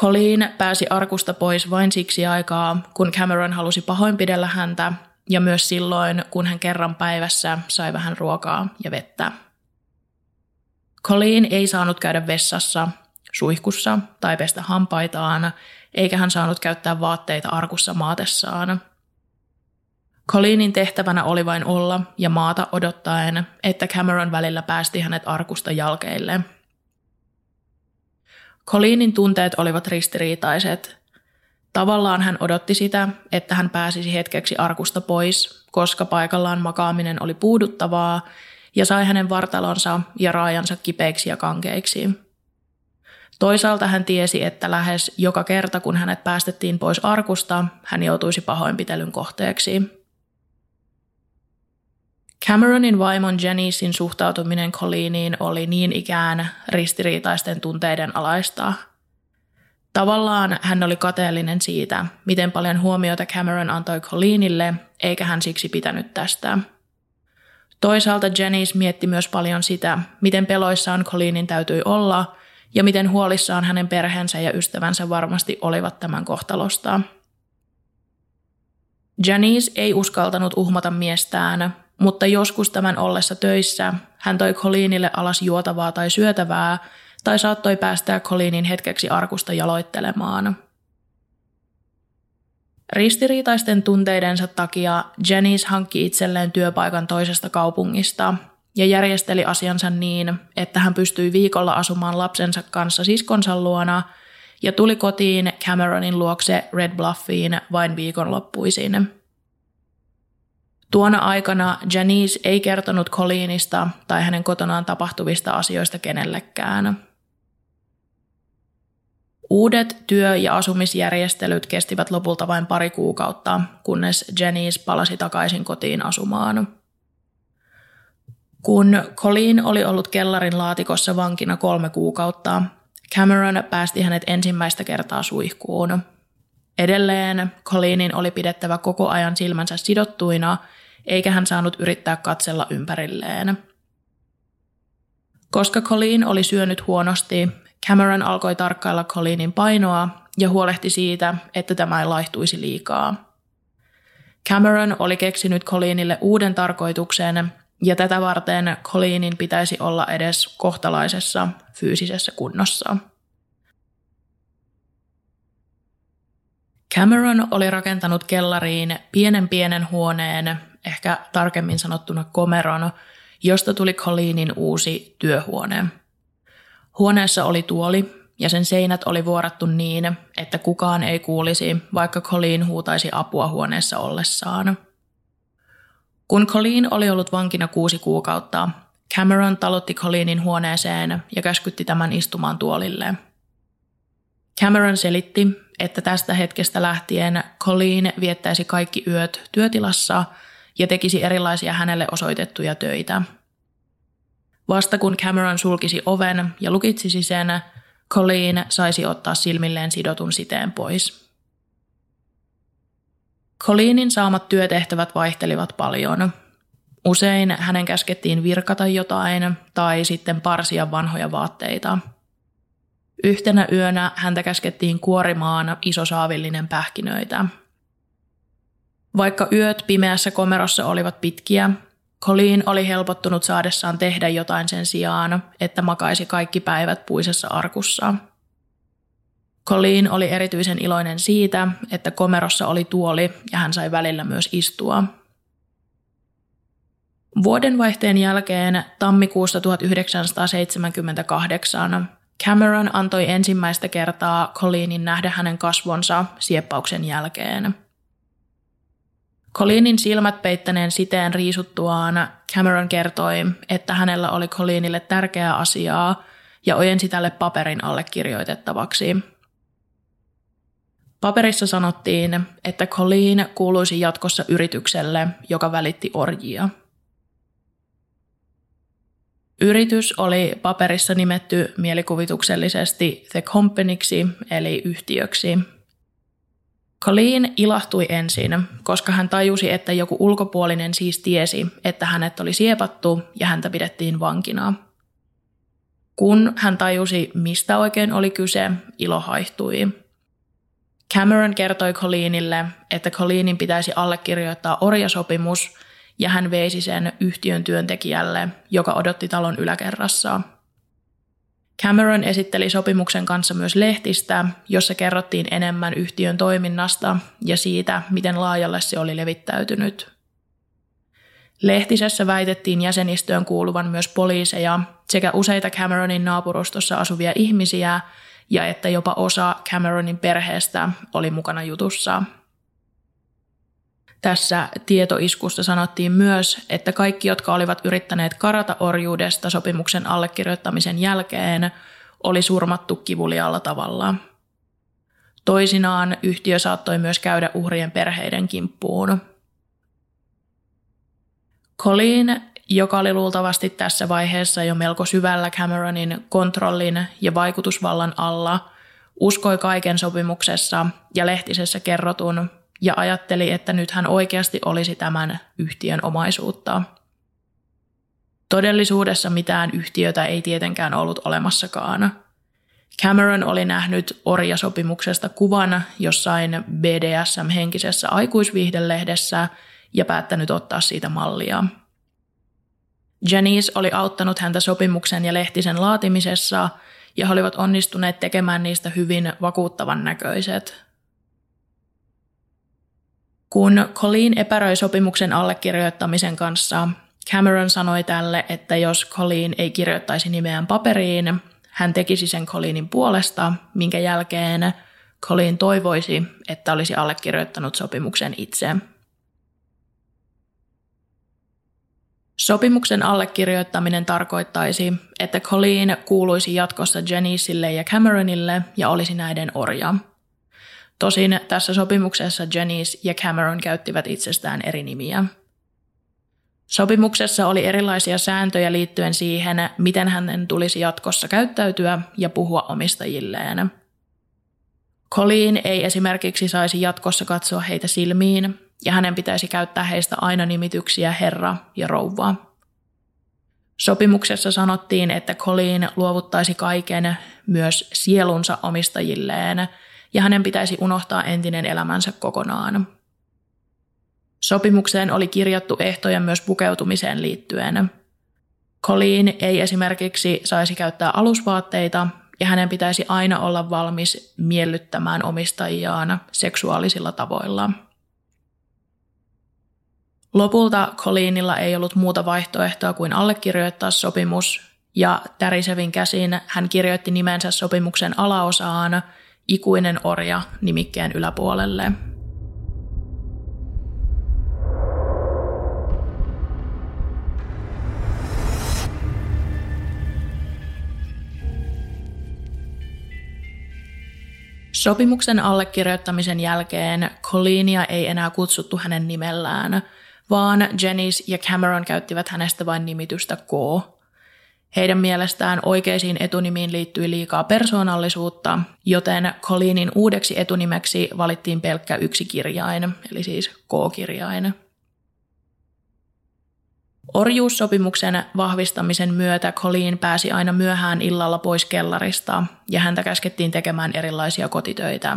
Colleen pääsi arkusta pois vain siksi aikaa, kun Cameron halusi pahoinpidellä häntä ja myös silloin, kun hän kerran päivässä sai vähän ruokaa ja vettä. Colleen ei saanut käydä vessassa, suihkussa tai pestä hampaitaan, eikä hän saanut käyttää vaatteita arkussa maatessaan. Colleenin tehtävänä oli vain olla ja maata odottaen, että Cameron välillä päästi hänet arkusta jalkeille. Colleenin tunteet olivat ristiriitaiset. Tavallaan hän odotti sitä, että hän pääsisi hetkeksi arkusta pois, koska paikallaan makaaminen oli puuduttavaa ja sai hänen vartalonsa ja raajansa kipeiksi ja kankeiksi. Toisaalta hän tiesi, että lähes joka kerta, kun hänet päästettiin pois arkusta, hän joutuisi pahoinpitelyn kohteeksi. Cameronin vaimon Janicen suhtautuminen Colleeniin oli niin ikään ristiriitaisten tunteiden alaista. Tavallaan hän oli kateellinen siitä, miten paljon huomiota Cameron antoi Colleenille, eikä hän siksi pitänyt tästä. Toisaalta Janice mietti myös paljon sitä, miten peloissaan Colleenin täytyi olla, ja miten huolissaan hänen perheensä ja ystävänsä varmasti olivat tämän kohtalosta. Janice ei uskaltanut uhmata miestään, mutta joskus tämän ollessa töissä hän toi Colleenille alas juotavaa tai syötävää tai saattoi päästää Colleenin hetkeksi arkusta jaloittelemaan. Ristiriitaisten tunteidensa takia Janice hankki itselleen työpaikan toisesta kaupungista ja järjesteli asiansa niin, että hän pystyi viikolla asumaan lapsensa kanssa siskonsa luona ja tuli kotiin Cameronin luokse Red Bluffiin vain viikonloppuisin. Tuona aikana Janice ei kertonut Colleenista tai hänen kotonaan tapahtuvista asioista kenellekään. Uudet työ- ja asumisjärjestelyt kestivät lopulta vain pari kuukautta, kunnes Janice palasi takaisin kotiin asumaan. Kun Colleen oli ollut kellarin laatikossa vankina 3 kuukautta, Cameron päästi hänet ensimmäistä kertaa suihkuun. Edelleen Colleenin oli pidettävä koko ajan silmänsä sidottuina, eikä hän saanut yrittää katsella ympärilleen. Koska Colleen oli syönyt huonosti, Cameron alkoi tarkkailla Colleenin painoa ja huolehti siitä, että tämä ei laihtuisi liikaa. Cameron oli keksinyt Colleenille uuden tarkoituksen, ja tätä varten Colleenin pitäisi olla edes kohtalaisessa fyysisessä kunnossa. Cameron oli rakentanut kellariin pienen huoneen, ehkä tarkemmin sanottuna komeron, josta tuli Colleenin uusi työhuone. Huoneessa oli tuoli ja sen seinät oli vuorattu niin, että kukaan ei kuulisi, vaikka Colleen huutaisi apua huoneessa ollessaan. Kun Colleen oli ollut vankina 6 kuukautta, Cameron talutti Colleenin huoneeseen ja käskytti tämän istumaan tuolille. Cameron selitti, että tästä hetkestä lähtien Colleen viettäisi kaikki yöt työtilassa ja tekisi erilaisia hänelle osoitettuja töitä. Vasta kun Cameron sulkisi oven ja lukitsisi sen, Colleen saisi ottaa silmilleen sidotun siteen pois. Colleenin saamat työtehtävät vaihtelivat paljon. Usein hänen käskettiin virkata jotain tai sitten parsia vanhoja vaatteita. Yhtenä yönä häntä käskettiin kuorimaan isosaavillinen pähkinöitä. Vaikka yöt pimeässä komerossa olivat pitkiä, Colleen oli helpottunut saadessaan tehdä jotain sen sijaan, että makaisi kaikki päivät puisessa arkussa. Colleen oli erityisen iloinen siitä, että komerossa oli tuoli ja hän sai välillä myös istua. Vuodenvaihteen jälkeen tammikuussa 1978 Cameron antoi ensimmäistä kertaa Colleenin nähdä hänen kasvonsa sieppauksen jälkeen. Colleenin silmät peittäneen siteen riisuttuaan Cameron kertoi, että hänellä oli Colleenille tärkeää asiaa ja ojensi tälle paperin allekirjoitettavaksi. Paperissa sanottiin, että Colleen kuuluisi jatkossa yritykselle, joka välitti orjia. Yritys oli paperissa nimetty mielikuvituksellisesti The Companyksi eli yhtiöksi. Colleen ilahtui ensin, koska hän tajusi, että joku ulkopuolinen siis tiesi, että hänet oli siepattu ja häntä pidettiin vankina. Kun hän tajusi, mistä oikein oli kyse, ilo haihtui. Cameron kertoi Colleenille, että Colleenin pitäisi allekirjoittaa orjasopimus ja hän veisi sen yhtiön työntekijälle, joka odotti talon yläkerrassa. Cameron esitteli sopimuksen kanssa myös lehtistä, jossa kerrottiin enemmän yhtiön toiminnasta ja siitä, miten laajalle se oli levittäytynyt. Lehtisessä väitettiin jäsenistöön kuuluvan myös poliiseja sekä useita Cameronin naapurustossa asuvia ihmisiä ja että jopa osa Cameronin perheestä oli mukana jutussa. Tässä tietoiskussa sanottiin myös, että kaikki, jotka olivat yrittäneet karata orjuudesta sopimuksen allekirjoittamisen jälkeen, oli surmattu kivuliaalla tavalla. Toisinaan yhtiö saattoi myös käydä uhrien perheiden kimppuun. Colleen, joka oli luultavasti tässä vaiheessa jo melko syvällä Cameronin kontrollin ja vaikutusvallan alla, uskoi kaiken sopimuksessa ja lehtisessä kerrotun, ja ajatteli, että nyt hän oikeasti olisi tämän yhtiön omaisuutta. Todellisuudessa mitään yhtiötä ei tietenkään ollut olemassakaan. Cameron oli nähnyt orjasopimuksesta kuvan jossain BDSM-henkisessä aikuisviihdelehdessä ja päättänyt ottaa siitä mallia. Janice oli auttanut häntä sopimuksen ja lehtisen laatimisessa ja he olivat onnistuneet tekemään niistä hyvin vakuuttavan näköiset. Kun Colleen epäröi sopimuksen allekirjoittamisen kanssa, Cameron sanoi tälle, että jos Colleen ei kirjoittaisi nimeään paperiin, hän tekisi sen Colleenin puolesta, minkä jälkeen Colleen toivoisi, että olisi allekirjoittanut sopimuksen itse. Sopimuksen allekirjoittaminen tarkoittaisi, että Colleen kuuluisi jatkossa Janicelle ja Cameronille ja olisi näiden orja. Tosin tässä sopimuksessa Janice ja Cameron käyttivät itsestään eri nimiä. Sopimuksessa oli erilaisia sääntöjä liittyen siihen, miten hänen tulisi jatkossa käyttäytyä ja puhua omistajilleen. Colleen ei esimerkiksi saisi jatkossa katsoa heitä silmiin, ja hänen pitäisi käyttää heistä aina nimityksiä herra ja rouva. Sopimuksessa sanottiin, että Colleen luovuttaisi kaiken, myös sielunsa omistajilleen, ja hänen pitäisi unohtaa entinen elämänsä kokonaan. Sopimukseen oli kirjattu ehtoja myös pukeutumiseen liittyen. Colleen ei esimerkiksi saisi käyttää alusvaatteita, ja hänen pitäisi aina olla valmis miellyttämään omistajiaan seksuaalisilla tavoilla. Lopulta Colleenilla ei ollut muuta vaihtoehtoa kuin allekirjoittaa sopimus, ja tärisevin käsin hän kirjoitti nimensä sopimuksen alaosaan, ikuinen orja nimikkeen yläpuolelle. Sopimuksen allekirjoittamisen jälkeen Colleenia ei enää kutsuttu hänen nimellään, vaan Janice ja Cameron käyttivät hänestä vain nimitystä K. Heidän mielestään oikeisiin etunimiin liittyi liikaa persoonallisuutta, joten Colleenin uudeksi etunimeksi valittiin pelkkä yksi kirjain, eli siis K-kirjain. Orjuussopimuksen vahvistamisen myötä Colleen pääsi aina myöhään illalla pois kellarista ja häntä käskettiin tekemään erilaisia kotitöitä,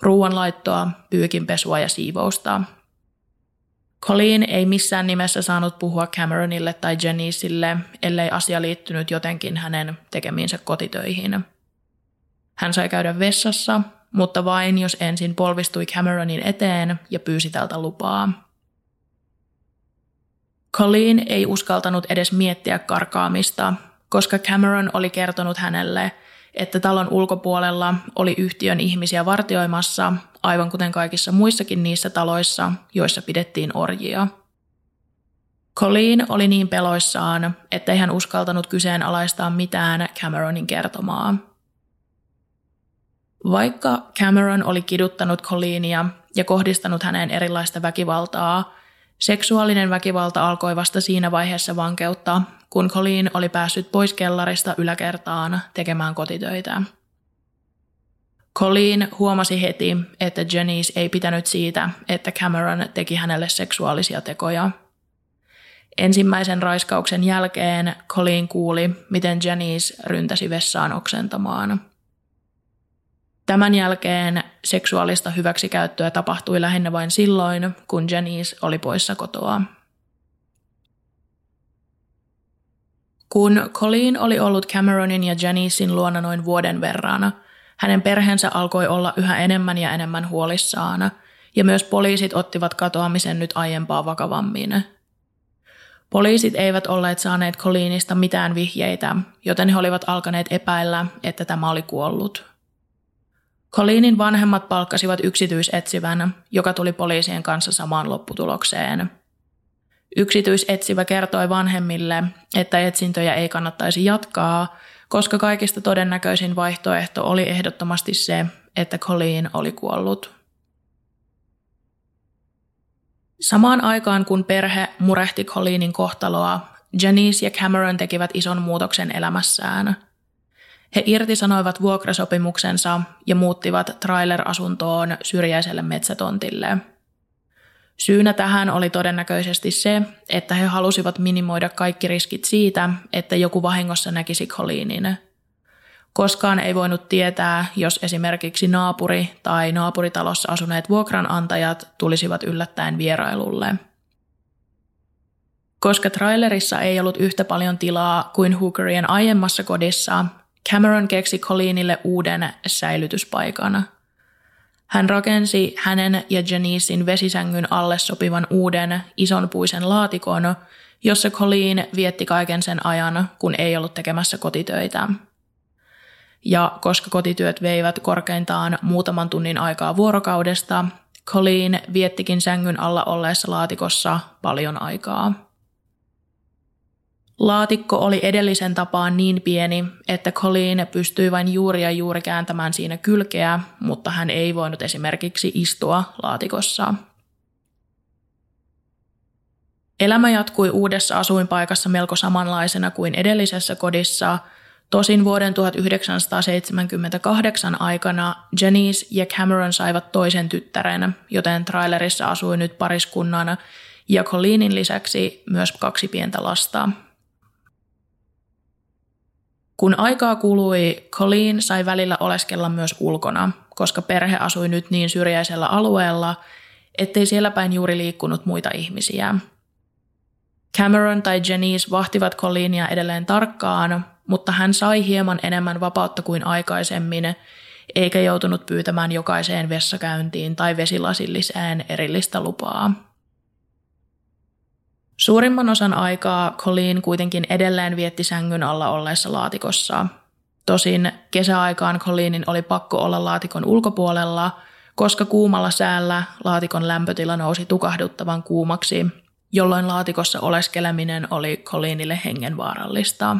ruoanlaittoa, pyykinpesua ja siivousta. Colleen ei missään nimessä saanut puhua Cameronille tai Janicelle, ellei asia liittynyt jotenkin hänen tekemiinsä kotitöihin. Hän sai käydä vessassa, mutta vain jos ensin polvistui Cameronin eteen ja pyysi tältä lupaa. Colleen ei uskaltanut edes miettiä karkaamista, koska Cameron oli kertonut hänelle, että talon ulkopuolella oli yhtiön ihmisiä vartioimassa, aivan kuten kaikissa muissakin niissä taloissa, joissa pidettiin orjia. Colleen oli niin peloissaan, ettei hän uskaltanut kyseenalaistaa mitään Cameronin kertomaa. Vaikka Cameron oli kiduttanut Colleenia ja kohdistanut häneen erilaista väkivaltaa, seksuaalinen väkivalta alkoi vasta siinä vaiheessa vankeutta, kun Colleen oli päässyt pois kellarista yläkertaan tekemään kotitöitä. Colleen huomasi heti, että Janice ei pitänyt siitä, että Cameron teki hänelle seksuaalisia tekoja. Ensimmäisen raiskauksen jälkeen Colleen kuuli, miten Janice ryntäsi vessaan oksentamaan. Tämän jälkeen seksuaalista hyväksikäyttöä tapahtui lähinnä vain silloin, kun Janice oli poissa kotoa. Kun Colleen oli ollut Cameronin ja Janicen luona noin vuoden verran, hänen perheensä alkoi olla yhä enemmän ja enemmän huolissaan, ja myös poliisit ottivat katoamisen nyt aiempaa vakavammin. Poliisit eivät olleet saaneet Colleenista mitään vihjeitä, joten he olivat alkaneet epäillä, että tämä oli kuollut. Colleenin vanhemmat palkkasivat yksityisetsivän, joka tuli poliisien kanssa samaan lopputulokseen. Yksityisetsivä kertoi vanhemmille, että etsintöjä ei kannattaisi jatkaa, koska kaikista todennäköisin vaihtoehto oli ehdottomasti se, että Colleen oli kuollut. Samaan aikaan kun perhe murehti Colleenin kohtaloa, Janice ja Cameron tekivät ison muutoksen elämässään. He irtisanoivat vuokrasopimuksensa ja muuttivat trailer-asuntoon syrjäiselle metsätontille. Syynä tähän oli todennäköisesti se, että he halusivat minimoida kaikki riskit siitä, että joku vahingossa näkisi Colleenin. Koskaan ei voinut tietää, jos esimerkiksi naapuri tai naapuritalossa asuneet vuokranantajat tulisivat yllättäen vierailulle. Koska trailerissa ei ollut yhtä paljon tilaa kuin Hookerien aiemmassa kodissa, Cameron keksi Colleenille uuden säilytyspaikan. Hän rakensi hänen ja Janicen vesisängyn alle sopivan uuden, isonpuisen laatikon, jossa Colleen vietti kaiken sen ajan, kun ei ollut tekemässä kotitöitä. Ja koska kotityöt veivät korkeintaan muutaman tunnin aikaa vuorokaudesta, Colleen viettikin sängyn alla olleessa laatikossa paljon aikaa. Laatikko oli edellisen tapaan niin pieni, että Colleen pystyi vain juuri ja juuri kääntämään siinä kylkeä, mutta hän ei voinut esimerkiksi istua laatikossa. Elämä jatkui uudessa asuinpaikassa melko samanlaisena kuin edellisessä kodissa, tosin vuoden 1978 aikana Janice ja Cameron saivat toisen tyttären, joten trailerissa asui nyt pariskunnan ja Colleenin lisäksi myös kaksi pientä lasta. Kun aikaa kului, Colleen sai välillä oleskella myös ulkona, koska perhe asui nyt niin syrjäisellä alueella, ettei siellä päin juuri liikkunut muita ihmisiä. Cameron tai Janice vahtivat Colleenia edelleen tarkkaan, mutta hän sai hieman enemmän vapautta kuin aikaisemmin, eikä joutunut pyytämään jokaiseen vessakäyntiin tai vesilasilliseen erillistä lupaa. Suurimman osan aikaa Colleen kuitenkin edelleen vietti sängyn alla olleessa laatikossa. Tosin kesäaikaan Colleenin oli pakko olla laatikon ulkopuolella, koska kuumalla säällä laatikon lämpötila nousi tukahduttavan kuumaksi, jolloin laatikossa oleskeleminen oli Colleenille hengenvaarallista.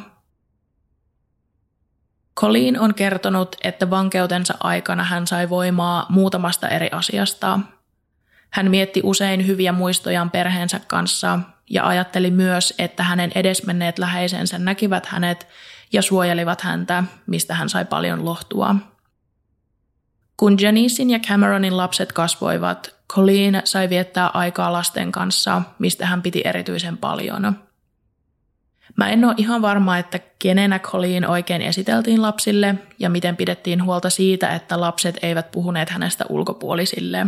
Colleen on kertonut, että vankeutensa aikana hän sai voimaa muutamasta eri asiasta. Hän mietti usein hyviä muistojaan perheensä kanssa – ja ajatteli myös, että hänen edesmenneet läheisensä näkivät hänet ja suojelivat häntä, mistä hän sai paljon lohtua. Kun Janicen ja Cameronin lapset kasvoivat, Colleen sai viettää aikaa lasten kanssa, mistä hän piti erityisen paljon. Mä en ole ihan varma, että kenenä Colleen oikein esiteltiin lapsille ja miten pidettiin huolta siitä, että lapset eivät puhuneet hänestä ulkopuolisille.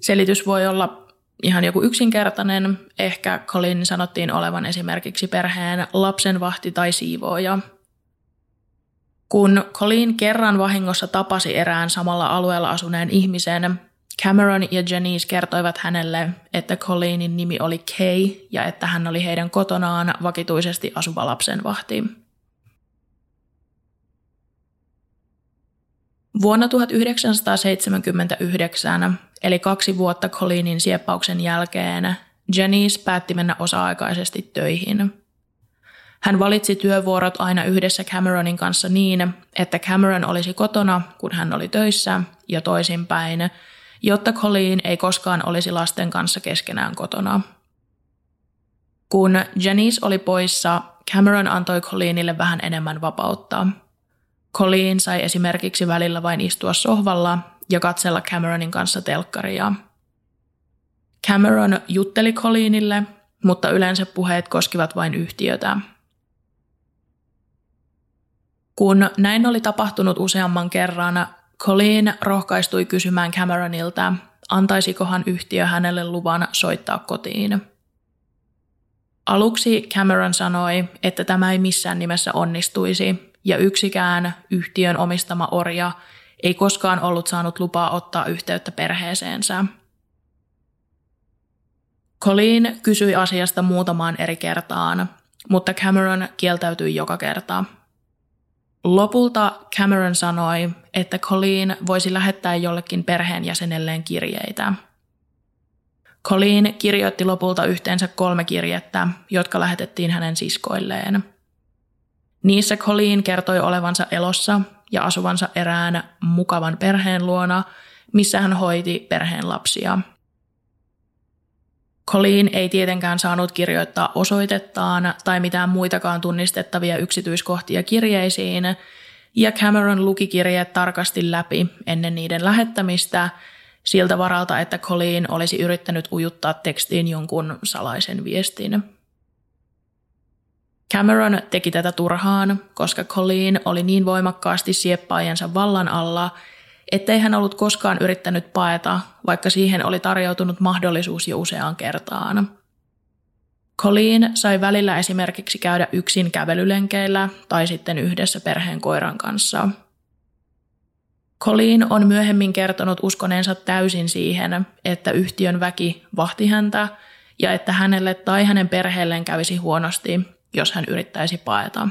Selitys voi olla ihan joku yksinkertainen. Ehkä Colleen sanottiin olevan esimerkiksi perheen lapsenvahti tai siivooja. Kun Colleen kerran vahingossa tapasi erään samalla alueella asuneen ihmisen, Cameron ja Janice kertoivat hänelle, että Colleenin nimi oli Kay ja että hän oli heidän kotonaan vakituisesti asuva lapsenvahti. Vuonna 1979, eli 2 vuotta Colleenin sieppauksen jälkeen, Janice päätti mennä osa-aikaisesti töihin. Hän valitsi työvuorot aina yhdessä Cameronin kanssa niin, että Cameron olisi kotona, kun hän oli töissä, ja toisinpäin, jotta Colleen ei koskaan olisi lasten kanssa keskenään kotona. Kun Janice oli poissa, Cameron antoi Colleenille vähän enemmän vapautta. Colleen sai esimerkiksi välillä vain istua sohvalla ja katsella Cameronin kanssa telkkaria. Cameron jutteli Colleenille, mutta yleensä puheet koskivat vain yhtiötä. Kun näin oli tapahtunut useamman kerran, Colleen rohkaistui kysymään Cameronilta, antaisikohan yhtiö hänelle luvan soittaa kotiin. Aluksi Cameron sanoi, että tämä ei missään nimessä onnistuisi, ja yksikään yhtiön omistama orja ei koskaan ollut saanut lupaa ottaa yhteyttä perheeseensä. Colleen kysyi asiasta muutamaan eri kertaan, mutta Cameron kieltäytyi joka kerta. Lopulta Cameron sanoi, että Colleen voisi lähettää jollekin perheenjäsenelleen kirjeitä. Colleen kirjoitti lopulta yhteensä 3 kirjettä, jotka lähetettiin hänen siskoilleen. Niissä Colleen kertoi olevansa elossa ja asuvansa erään mukavan perheen luona, missä hän hoiti perheen lapsia. Colleen ei tietenkään saanut kirjoittaa osoitettaan tai mitään muitakaan tunnistettavia yksityiskohtia kirjeisiin, ja Cameron luki kirjeet tarkasti läpi ennen niiden lähettämistä siltä varalta, että Colleen olisi yrittänyt ujuttaa tekstiin jonkun salaisen viestin. Cameron teki tätä turhaan, koska Colleen oli niin voimakkaasti sieppaajansa vallan alla, ettei hän ollut koskaan yrittänyt paeta, vaikka siihen oli tarjoutunut mahdollisuus jo useaan kertaan. Colleen sai välillä esimerkiksi käydä yksin kävelylenkeillä tai sitten yhdessä perheen koiran kanssa. Colleen on myöhemmin kertonut uskoneensa täysin siihen, että yhtiön väki vahti häntä ja että hänelle tai hänen perheelleen kävisi huonosti, jos hän yrittäisi paeta.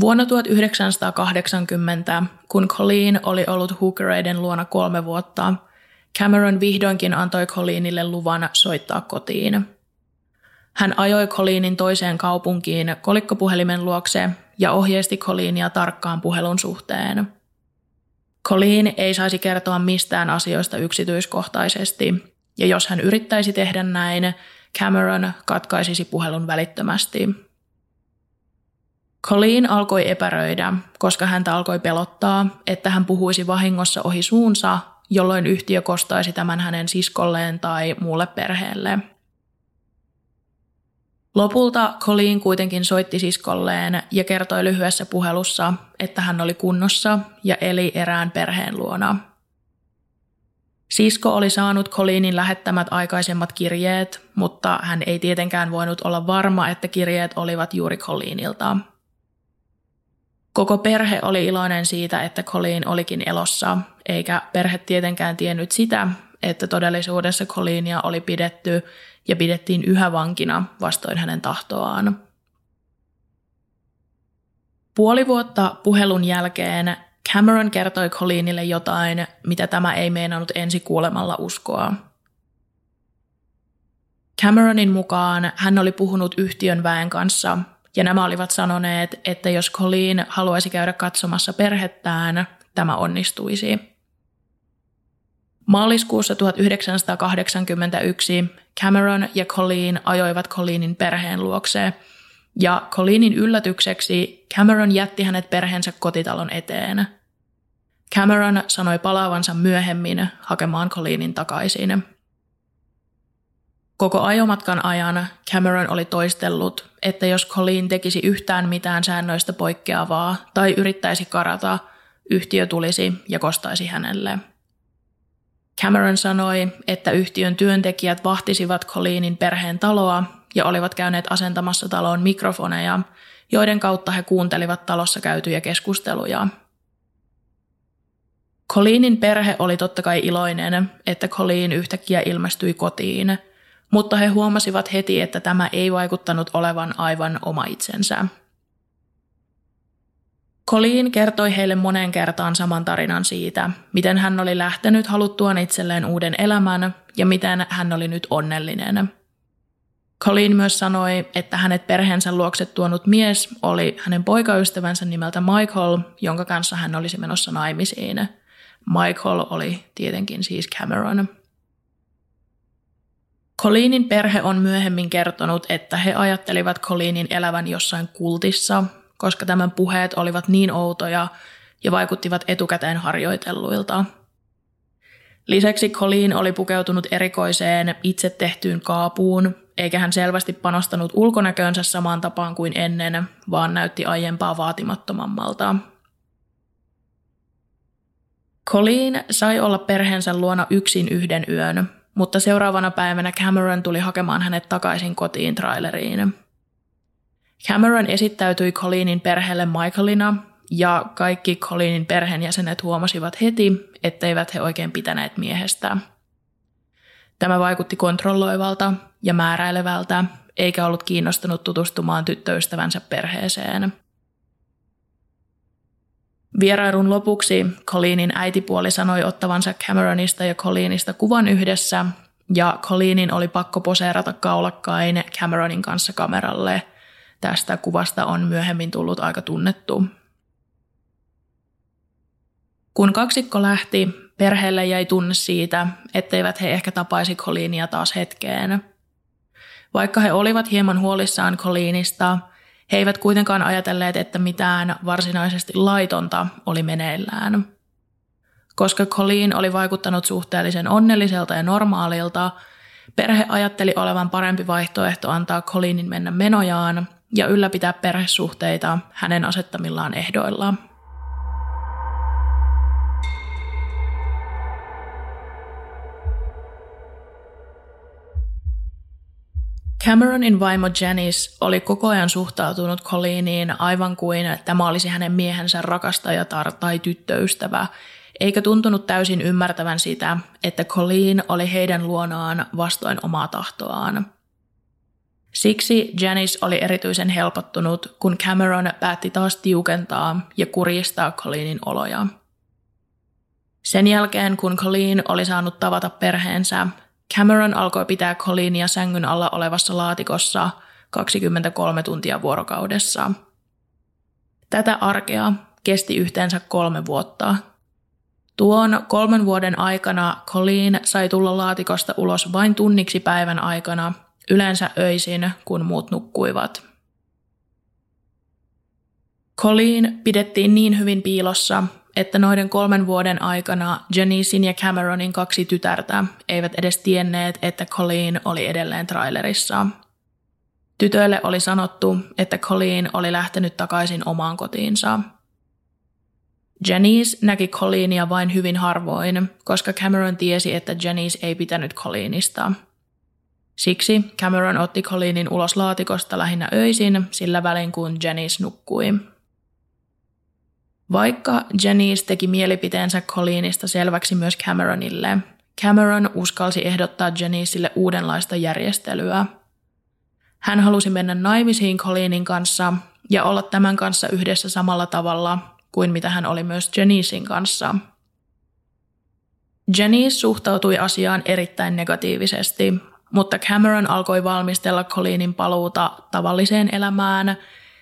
Vuonna 1980, kun Colleen oli ollut Hookereiden luona 3 vuotta, Cameron vihdoinkin antoi Colleenille luvan soittaa kotiin. Hän ajoi Colleenin toiseen kaupunkiin kolikkopuhelimen luokse ja ohjeisti Colleenia tarkkaan puhelun suhteen. Colleen ei saisi kertoa mistään asioista yksityiskohtaisesti, ja jos hän yrittäisi tehdä näin, Cameron katkaisisi puhelun välittömästi. Colleen alkoi epäröidä, koska häntä alkoi pelottaa, että hän puhuisi vahingossa ohi suunsa, jolloin yhtiö kostaisi tämän hänen siskolleen tai muulle perheelle. Lopulta Colleen kuitenkin soitti siskolleen ja kertoi lyhyessä puhelussa, että hän oli kunnossa ja eli erään perheen luona. Sisko oli saanut Colleenin lähettämät aikaisemmat kirjeet, mutta hän ei tietenkään voinut olla varma, että kirjeet olivat juuri Colleenilta. Koko perhe oli iloinen siitä, että Colleen olikin elossa, eikä perhe tietenkään tiennyt sitä, että todellisuudessa Colleenia oli pidetty ja pidettiin yhä vankina vastoin hänen tahtoaan. 5 vuotta puhelun jälkeen Cameron kertoi Colleenille jotain, mitä tämä ei meinannut ensi kuulemalla uskoa. Cameronin mukaan hän oli puhunut yhtiön väen kanssa, ja nämä olivat sanoneet, että jos Colleen haluaisi käydä katsomassa perhettään, tämä onnistuisi. Maaliskuussa 1981 Cameron ja Colleen ajoivat Colleenin perheen luokseen, ja Colleenin yllätykseksi Cameron jätti hänet perheensä kotitalon eteen. Cameron sanoi palaavansa myöhemmin hakemaan Colleenin takaisin. Koko ajomatkan ajan Cameron oli toistellut, että jos Colleen tekisi yhtään mitään säännöistä poikkeavaa tai yrittäisi karata, yhtiö tulisi ja kostaisi hänelle. Cameron sanoi, että yhtiön työntekijät vahtisivat Colleenin perheen taloa ja olivat käyneet asentamassa taloon mikrofoneja, joiden kautta he kuuntelivat talossa käytyjä keskusteluja. Colleenin perhe oli totta kai iloinen, että Colleen yhtäkkiä ilmestyi kotiin, mutta he huomasivat heti, että tämä ei vaikuttanut olevan aivan oma itsensä. Colleen kertoi heille moneen kertaan saman tarinan siitä, miten hän oli lähtenyt haluttuaan itselleen uuden elämän ja miten hän oli nyt onnellinen. Colleen myös sanoi, että hänet perheensä luokse tuonut mies oli hänen poikaystävänsä nimeltä Michael, jonka kanssa hän olisi menossa naimisiin. Michael oli tietenkin siis Cameron. Colleenin perhe on myöhemmin kertonut, että he ajattelivat Colleenin elävän jossain kultissa, koska tämän puheet olivat niin outoja ja vaikuttivat etukäteen harjoitelluilta. Lisäksi Colleen oli pukeutunut erikoiseen itse tehtyyn kaapuun, eikä hän selvästi panostanut ulkonäköönsä samaan tapaan kuin ennen, vaan näytti aiempaa vaatimattomammalta. Colleen sai olla perheensä luona yksin yhden yön, mutta seuraavana päivänä Cameron tuli hakemaan hänet takaisin kotiin traileriin. Cameron esittäytyi Colleenin perheelle Michaelina, ja kaikki Colleenin perheenjäsenet huomasivat heti, etteivät he oikein pitäneet miehestä. Tämä vaikutti kontrolloivalta ja määräilevältä, eikä ollut kiinnostunut tutustumaan tyttöystävänsä perheeseen. Vierailun lopuksi Colleenin äitipuoli sanoi ottavansa Cameronista ja Colleenista kuvan yhdessä, ja Colleenin oli pakko poseerata kaulakkain Cameronin kanssa kameralle. Tästä kuvasta on myöhemmin tullut aika tunnettu. Kun kaksikko lähti, perheelle jäi tunne siitä, etteivät he ehkä tapaisi Colleenia taas hetkeen. Vaikka he olivat hieman huolissaan Colleenista, he eivät kuitenkaan ajatelleet, että mitään varsinaisesti laitonta oli meneillään. Koska Colleen oli vaikuttanut suhteellisen onnelliselta ja normaalilta, perhe ajatteli olevan parempi vaihtoehto antaa Colleenin mennä menojaan ja ylläpitää perhesuhteita hänen asettamillaan ehdoilla. Cameronin vaimo Janice oli koko ajan suhtautunut Colleeniin aivan kuin tämä olisi hänen miehensä rakastajatar tai tyttöystävä, eikä tuntunut täysin ymmärtävän sitä, että Colleen oli heidän luonaan vastoin omaa tahtoaan. Siksi Janice oli erityisen helpottunut, kun Cameron päätti taas tiukentaa ja kurjistaa Colleenin oloja. Sen jälkeen, kun Colleen oli saanut tavata perheensä, Cameron alkoi pitää Colleenia sängyn alla olevassa laatikossa 23 tuntia vuorokaudessa. Tätä arkea kesti yhteensä 3 vuotta. Tuon 3 vuoden aikana Colleen sai tulla laatikosta ulos vain tunniksi päivän aikana, yleensä öisin, kun muut nukkuivat. Colleen pidettiin niin hyvin piilossa, että noiden 3 vuoden aikana Janicen ja Cameronin 2 tytärtä eivät edes tienneet, että Colleen oli edelleen trailerissa. Tytöille oli sanottu, että Colleen oli lähtenyt takaisin omaan kotiinsa. Janice näki Colleenia vain hyvin harvoin, koska Cameron tiesi, että Janice ei pitänyt Colleenista. Siksi Cameron otti Colleenin ulos laatikosta lähinnä öisin, sillä välin kun Janice nukkui. Vaikka Janice teki mielipiteensä Colleenista selväksi myös Cameronille, Cameron uskalsi ehdottaa Janicelle uudenlaista järjestelyä. Hän halusi mennä naimisiin Colleenin kanssa ja olla tämän kanssa yhdessä samalla tavalla kuin mitä hän oli myös Janicen kanssa. Janice suhtautui asiaan erittäin negatiivisesti, mutta Cameron alkoi valmistella Colleenin paluuta tavalliseen elämään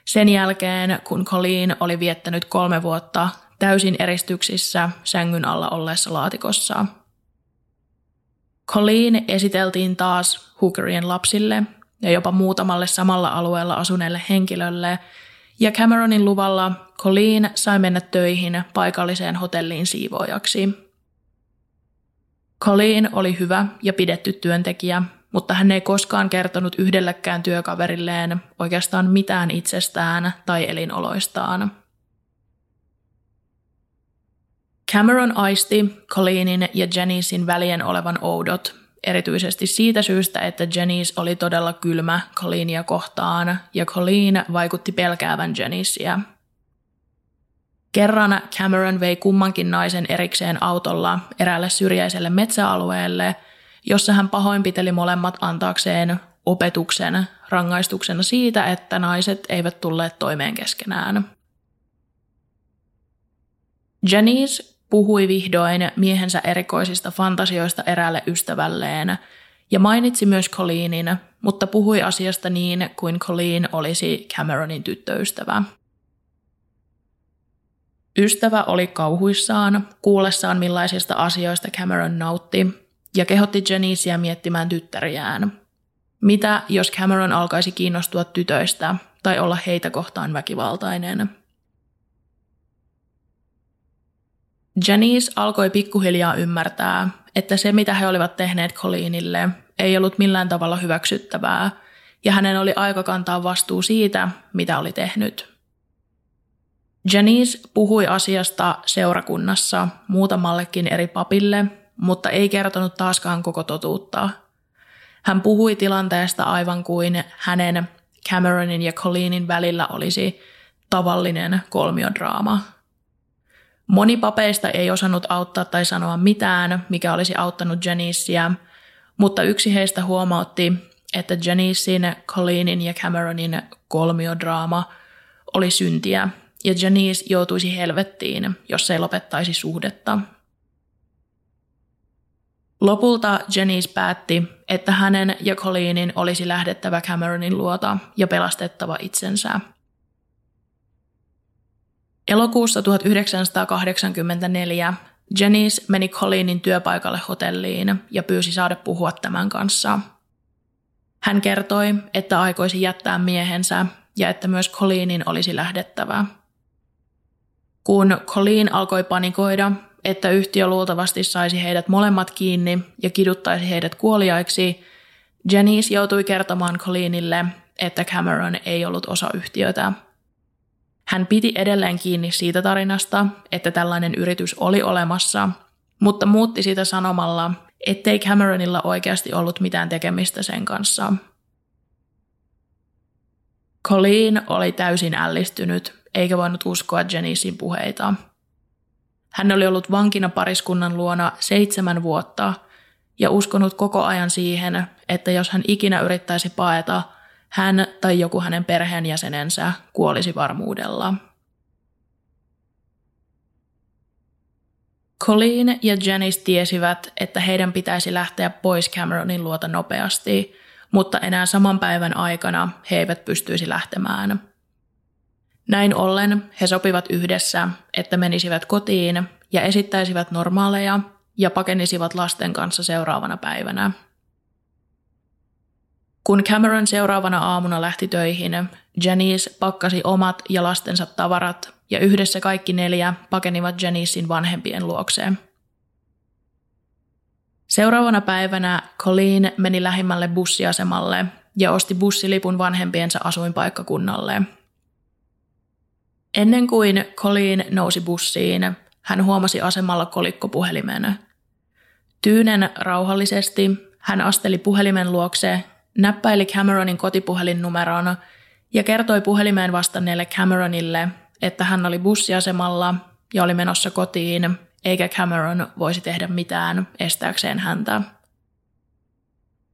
sen jälkeen, kun Colleen oli viettänyt 3 vuotta täysin eristyksissä sängyn alla olleessa laatikossa. Colleen esiteltiin taas Hookerien lapsille ja jopa muutamalle samalla alueella asuneelle henkilölle, ja Cameronin luvalla Colleen sai mennä töihin paikalliseen hotelliin siivoojaksi. Colleen oli hyvä ja pidetty työntekijä, mutta hän ei koskaan kertonut yhdellekään työkaverilleen oikeastaan mitään itsestään tai elinoloistaan. Cameron aisti Colleenin ja Janicen välien olevan oudot, erityisesti siitä syystä, että Janice oli todella kylmä Colleenia kohtaan ja Colleen vaikutti pelkäävän Janicea. Kerran Cameron vei kummankin naisen erikseen autolla eräälle syrjäiselle metsäalueelle, jossa hän pahoinpiteli molemmat antaakseen opetuksen rangaistuksena siitä, että naiset eivät tulleet toimeen keskenään. Janice puhui vihdoin miehensä erikoisista fantasioista eräälle ystävälleen ja mainitsi myös Colleenin, mutta puhui asiasta niin kuin Colleen olisi Cameronin tyttöystävä. Ystävä oli kauhuissaan kuullessaan millaisista asioista Cameron nautti ja kehotti Janicea miettimään tyttäriään. Mitä jos Cameron alkaisi kiinnostua tytöistä tai olla heitä kohtaan väkivaltainen? Janice alkoi pikkuhiljaa ymmärtää, että se mitä he olivat tehneet Colleenille ei ollut millään tavalla hyväksyttävää ja hänen oli aika kantaa vastuu siitä, mitä oli tehnyt. Janice puhui asiasta seurakunnassa muutamallekin eri papille, mutta ei kertonut taaskaan koko totuutta. Hän puhui tilanteesta aivan kuin hänen, Cameronin ja Colleenin välillä olisi tavallinen kolmiodraama. Moni papeista ei osannut auttaa tai sanoa mitään, mikä olisi auttanut Janicea, mutta yksi heistä huomautti, että Janicen, Colleenin ja Cameronin kolmiodraama oli syntiä, ja Janice joutuisi helvettiin, jos ei lopettaisi suhdetta. Lopulta Janice päätti, että hänen ja Colleenin olisi lähdettävä Cameronin luota ja pelastettava itsensä. Elokuussa 1984 Janice meni Colleenin työpaikalle hotelliin ja pyysi saada puhua tämän kanssa. Hän kertoi, että aikoisi jättää miehensä ja että myös Colleenin olisi lähdettävä. Kun Colleen alkoi panikoida, että yhtiö luultavasti saisi heidät molemmat kiinni ja kiduttaisi heidät kuoliaiksi, Janice joutui kertomaan Colleenille, että Cameron ei ollut osa yhtiötä. Hän piti edelleen kiinni siitä tarinasta, että tällainen yritys oli olemassa, mutta muutti sitä sanomalla, ettei Cameronilla oikeasti ollut mitään tekemistä sen kanssa. Colleen oli täysin ällistynyt, eikä voinut uskoa Janicen puheita. Hän oli ollut vankina pariskunnan luona 7 vuotta ja uskonut koko ajan siihen, että jos hän ikinä yrittäisi paeta, hän tai joku hänen perheenjäsenensä kuolisi varmuudella. Colleen ja Janice tiesivät, että heidän pitäisi lähteä pois Cameronin luota nopeasti, mutta enää saman päivän aikana he eivät pystyisi lähtemään. Näin ollen he sopivat yhdessä, että menisivät kotiin ja esittäisivät normaaleja ja pakenisivat lasten kanssa seuraavana päivänä. Kun Cameron seuraavana aamuna lähti töihin, Janice pakkasi omat ja lastensa tavarat ja yhdessä kaikki 4 pakenivat Janicen vanhempien luokseen. Seuraavana päivänä Colleen meni lähimmälle bussiasemalle ja osti bussilipun vanhempiensa asuinpaikkakunnalle. Ennen kuin Colleen nousi bussiin, hän huomasi asemalla kolikkopuhelimen. Tyynen rauhallisesti hän asteli puhelimen luokse, näppäili Cameronin kotipuhelinnumeron ja kertoi puhelimeen vastanneelle Cameronille, että hän oli bussiasemalla ja oli menossa kotiin, eikä Cameron voisi tehdä mitään estääkseen häntä.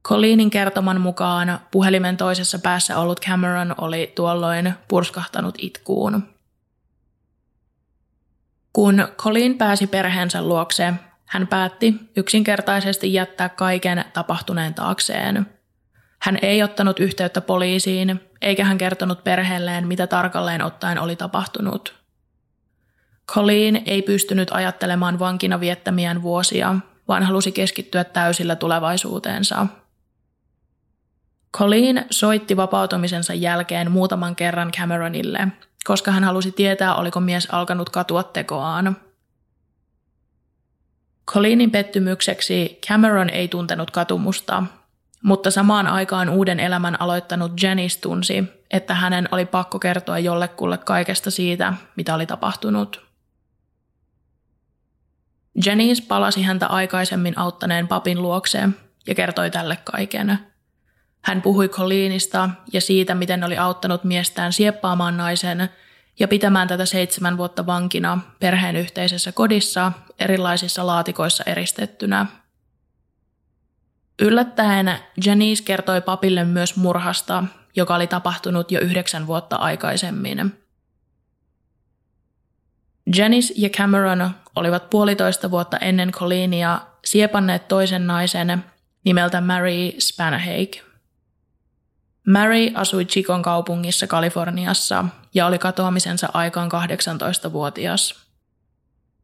Colleenin kertoman mukaan puhelimen toisessa päässä ollut Cameron oli tuolloin purskahtanut itkuun. Kun Colleen pääsi perheensä luokse, hän päätti yksinkertaisesti jättää kaiken tapahtuneen taakseen. Hän ei ottanut yhteyttä poliisiin, eikä hän kertonut perheelleen, mitä tarkalleen ottaen oli tapahtunut. Colleen ei pystynyt ajattelemaan vankina viettämiään vuosia, vaan halusi keskittyä täysillä tulevaisuuteensa. Colleen soitti vapautumisensa jälkeen muutaman kerran Cameronille, koska hän halusi tietää, oliko mies alkanut katua tekoaan. Colleenin pettymykseksi Cameron ei tuntenut katumusta, mutta samaan aikaan uuden elämän aloittanut Janice tunsi, että hänen oli pakko kertoa jollekulle kaikesta siitä, mitä oli tapahtunut. Janice palasi häntä aikaisemmin auttaneen papin luokse ja kertoi tälle kaiken. Hän puhui Colleenista ja siitä, miten oli auttanut miestään sieppaamaan naisen ja pitämään tätä 7 vuotta vankina perheen yhteisessä kodissa erilaisissa laatikoissa eristettynä. Yllättäen Janice kertoi papille myös murhasta, joka oli tapahtunut jo 9 vuotta aikaisemmin. Janice ja Cameron olivat 1,5 vuotta ennen Colleenia siepanneet toisen naisen nimeltä Mary Spannhake. Mary asui Chicon kaupungissa Kaliforniassa ja oli katoamisensa aikaan 18-vuotias.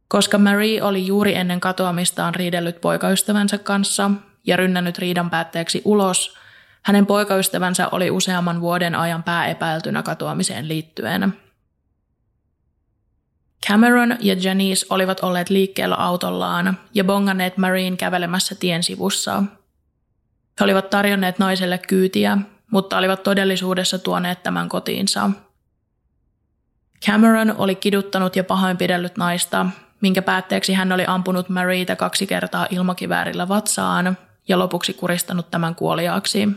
Koska Mary oli juuri ennen katoamistaan riidellyt poikaystävänsä kanssa ja rynnännyt riidan päätteeksi ulos, hänen poikaystävänsä oli useamman vuoden ajan pääepäiltynä katoamiseen liittyen. Cameron ja Janice olivat olleet liikkeellä autollaan ja bonganneet Maryn kävelemässä tien sivussa. He olivat tarjonneet naiselle kyytiä, mutta olivat todellisuudessa tuoneet tämän kotiinsa. Cameron oli kiduttanut ja pahoinpidellyt naista, minkä päätteeksi hän oli ampunut Marytä 2 kertaa ilmakiväärillä vatsaan ja lopuksi kuristanut tämän kuoliaaksi.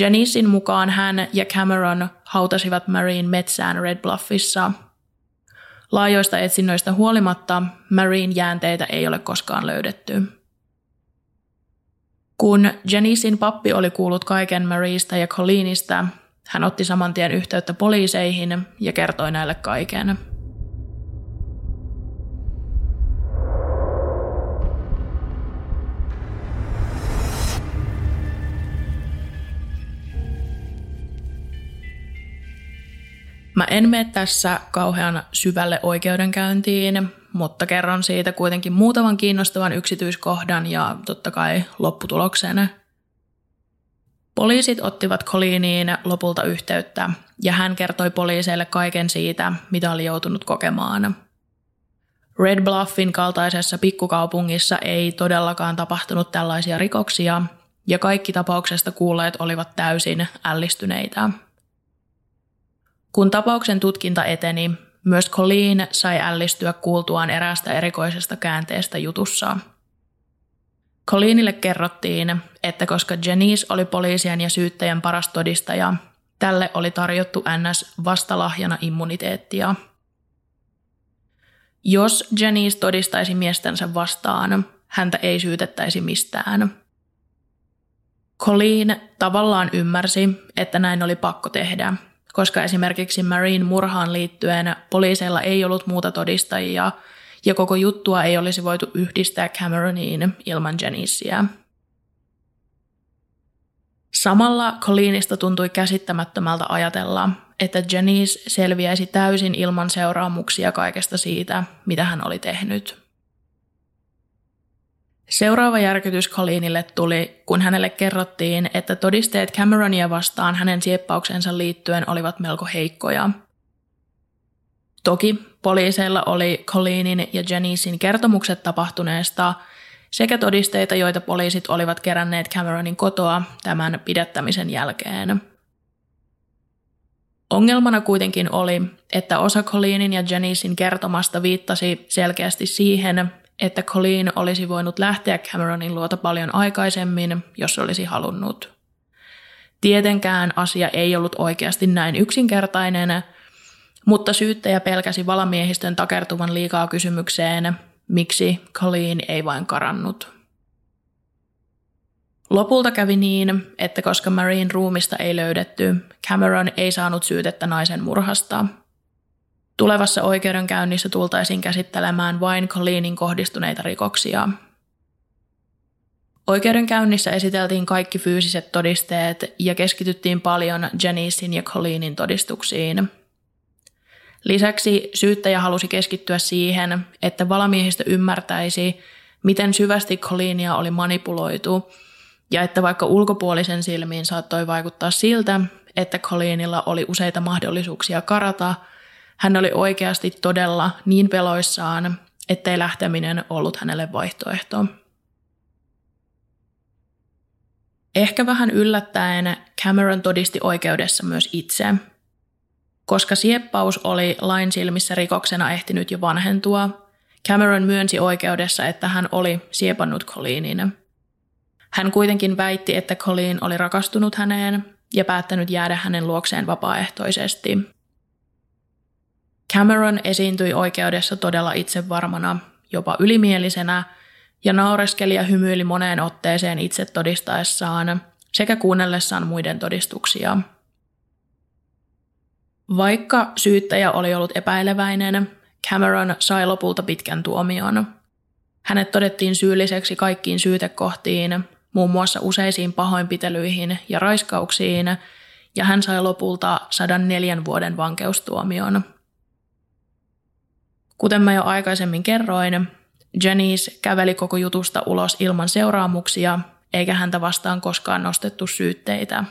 Janicen mukaan hän ja Cameron hautasivat Maryn metsään Red Bluffissa. Laajoista etsinnöistä huolimatta Maryn jäänteitä ei ole koskaan löydetty. Kun Janicen pappi oli kuullut kaiken Marystä ja Colleenista, hän otti saman tien yhteyttä poliiseihin ja kertoi näille kaiken. Mä en mene tässä kauhean syvälle oikeudenkäyntiin, mutta kerron siitä kuitenkin muutaman kiinnostavan yksityiskohdan ja totta kai lopputuloksen. Poliisit ottivat Colleeniin lopulta yhteyttä ja hän kertoi poliiseille kaiken siitä, mitä oli joutunut kokemaan. Red Bluffin kaltaisessa pikkukaupungissa ei todellakaan tapahtunut tällaisia rikoksia ja kaikki tapauksesta kuulleet olivat täysin ällistyneitä. Kun tapauksen tutkinta eteni, myös Colleen sai ällistyä kuultuaan eräästä erikoisesta käänteestä jutussa. Colleenille kerrottiin, että koska Janice oli poliisien ja syyttäjän paras todistaja, tälle oli tarjottu ns. Vastalahjana immuniteettia. Jos Janice todistaisi miestänsä vastaan, häntä ei syytettäisi mistään. Colleen tavallaan ymmärsi, että näin oli pakko tehdä, koska esimerkiksi Maryn murhaan liittyen poliiseilla ei ollut muuta todistajia ja koko juttua ei olisi voitu yhdistää Cameroniin ilman Janiceä. Samalla Colleenista tuntui käsittämättömältä ajatella, että Janice selviäisi täysin ilman seuraamuksia kaikesta siitä, mitä hän oli tehnyt. Seuraava järkytys Colleenille tuli, kun hänelle kerrottiin, että todisteet Cameronia vastaan hänen sieppauksensa liittyen olivat melko heikkoja. Toki poliiseilla oli Colleenin ja Janicen kertomukset tapahtuneesta sekä todisteita, joita poliisit olivat keränneet Cameronin kotoa tämän pidättämisen jälkeen. Ongelmana kuitenkin oli, että osa Colleenin ja Janicen kertomasta viittasi selkeästi siihen, että Colleen olisi voinut lähteä Cameronin luota paljon aikaisemmin, jos olisi halunnut. Tietenkään asia ei ollut oikeasti näin yksinkertainen, mutta syyttäjä pelkäsi valamiehistön takertuvan liikaa kysymykseen, miksi Colleen ei vain karannut. Lopulta kävi niin, että koska Maryn ruumista ei löydetty, Cameron ei saanut syytettä naisen murhasta. Tulevassa oikeudenkäynnissä tultaisiin käsittelemään vain Colleenin kohdistuneita rikoksia. Oikeudenkäynnissä esiteltiin kaikki fyysiset todisteet ja keskityttiin paljon Janicen ja Colleenin todistuksiin. Lisäksi syyttäjä halusi keskittyä siihen, että valamiehistö ymmärtäisi, miten syvästi Colleenia oli manipuloitu, ja että vaikka ulkopuolisen silmiin saattoi vaikuttaa siltä, että Colleenilla oli useita mahdollisuuksia karata, hän oli oikeasti todella niin peloissaan, ettei lähteminen ollut hänelle vaihtoehto. Ehkä vähän yllättäen Cameron todisti oikeudessa myös itse. Koska sieppaus oli lain silmissä rikoksena ehtinyt jo vanhentua, Cameron myönsi oikeudessa, että hän oli siepannut Colleenin. Hän kuitenkin väitti, että Colleen oli rakastunut häneen ja päättänyt jäädä hänen luokseen vapaaehtoisesti. Cameron esiintyi oikeudessa todella itsevarmana, jopa ylimielisenä, ja naureskeli ja hymyili moneen otteeseen itse todistaessaan sekä kuunnellessaan muiden todistuksia. Vaikka syyttäjä oli ollut epäileväinen, Cameron sai lopulta pitkän tuomion. Hänet todettiin syylliseksi kaikkiin syytekohtiin, muun muassa useisiin pahoinpitelyihin ja raiskauksiin, ja hän sai lopulta 104 vuoden vankeustuomion. Kuten mä jo aikaisemmin kerroin, Janice käveli koko jutusta ulos ilman seuraamuksia, eikä häntä vastaan koskaan nostettu syytteitä.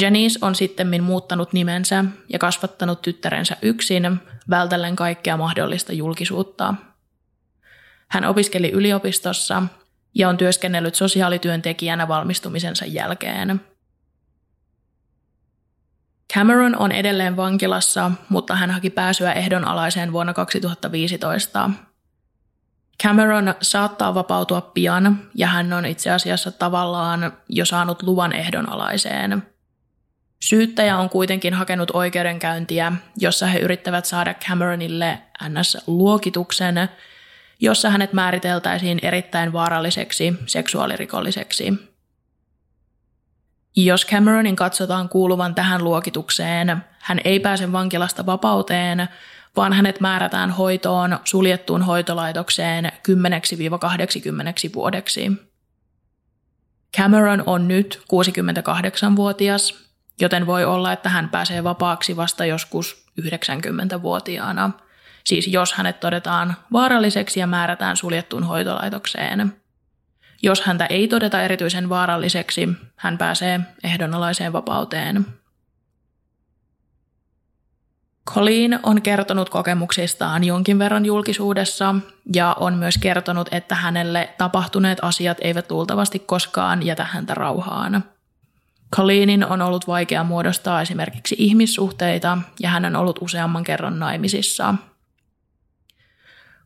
Janice on sittemmin muuttanut nimensä ja kasvattanut tyttärensä yksin, vältellen kaikkea mahdollista julkisuutta. Hän opiskeli yliopistossa ja on työskennellyt sosiaalityöntekijänä valmistumisensa jälkeen. Cameron on edelleen vankilassa, mutta hän haki pääsyä ehdonalaiseen vuonna 2015. Cameron saattaa vapautua pian ja hän on itse asiassa tavallaan jo saanut luvan ehdonalaiseen. Syyttäjä on kuitenkin hakenut oikeudenkäyntiä, jossa he yrittävät saada Cameronille NS-luokituksen, jossa hänet määriteltäisiin erittäin vaaralliseksi seksuaalirikolliseksi. Jos Cameronin katsotaan kuuluvan tähän luokitukseen, hän ei pääse vankilasta vapauteen, vaan hänet määrätään hoitoon suljettuun hoitolaitokseen 10-80 vuodeksi. Cameron on nyt 68-vuotias, joten voi olla, että hän pääsee vapaaksi vasta joskus 90-vuotiaana, siis jos hänet todetaan vaaralliseksi ja määrätään suljettuun hoitolaitokseen. Jos häntä ei todeta erityisen vaaralliseksi, hän pääsee ehdonalaiseen vapauteen. Colleen on kertonut kokemuksistaan jonkin verran julkisuudessa ja on myös kertonut, että hänelle tapahtuneet asiat eivät luultavasti koskaan jätä häntä rauhaan. Colleenin on ollut vaikea muodostaa esimerkiksi ihmissuhteita ja hän on ollut useamman kerran naimisissa.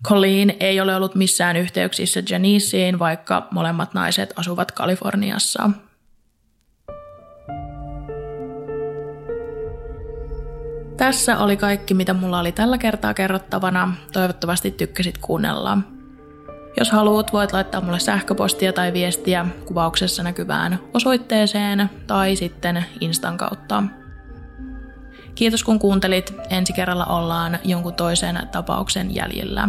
Colleen ei ole ollut missään yhteyksissä Janiceen, vaikka molemmat naiset asuvat Kaliforniassa. Tässä oli kaikki, mitä mulla oli tällä kertaa kerrottavana. Toivottavasti tykkäsit kuunnella. Jos haluat, voit laittaa mulle sähköpostia tai viestiä kuvauksessa näkyvään osoitteeseen tai sitten Instan kautta. Kiitos kun kuuntelit. Ensi kerralla ollaan jonkun toisen tapauksen jäljellä.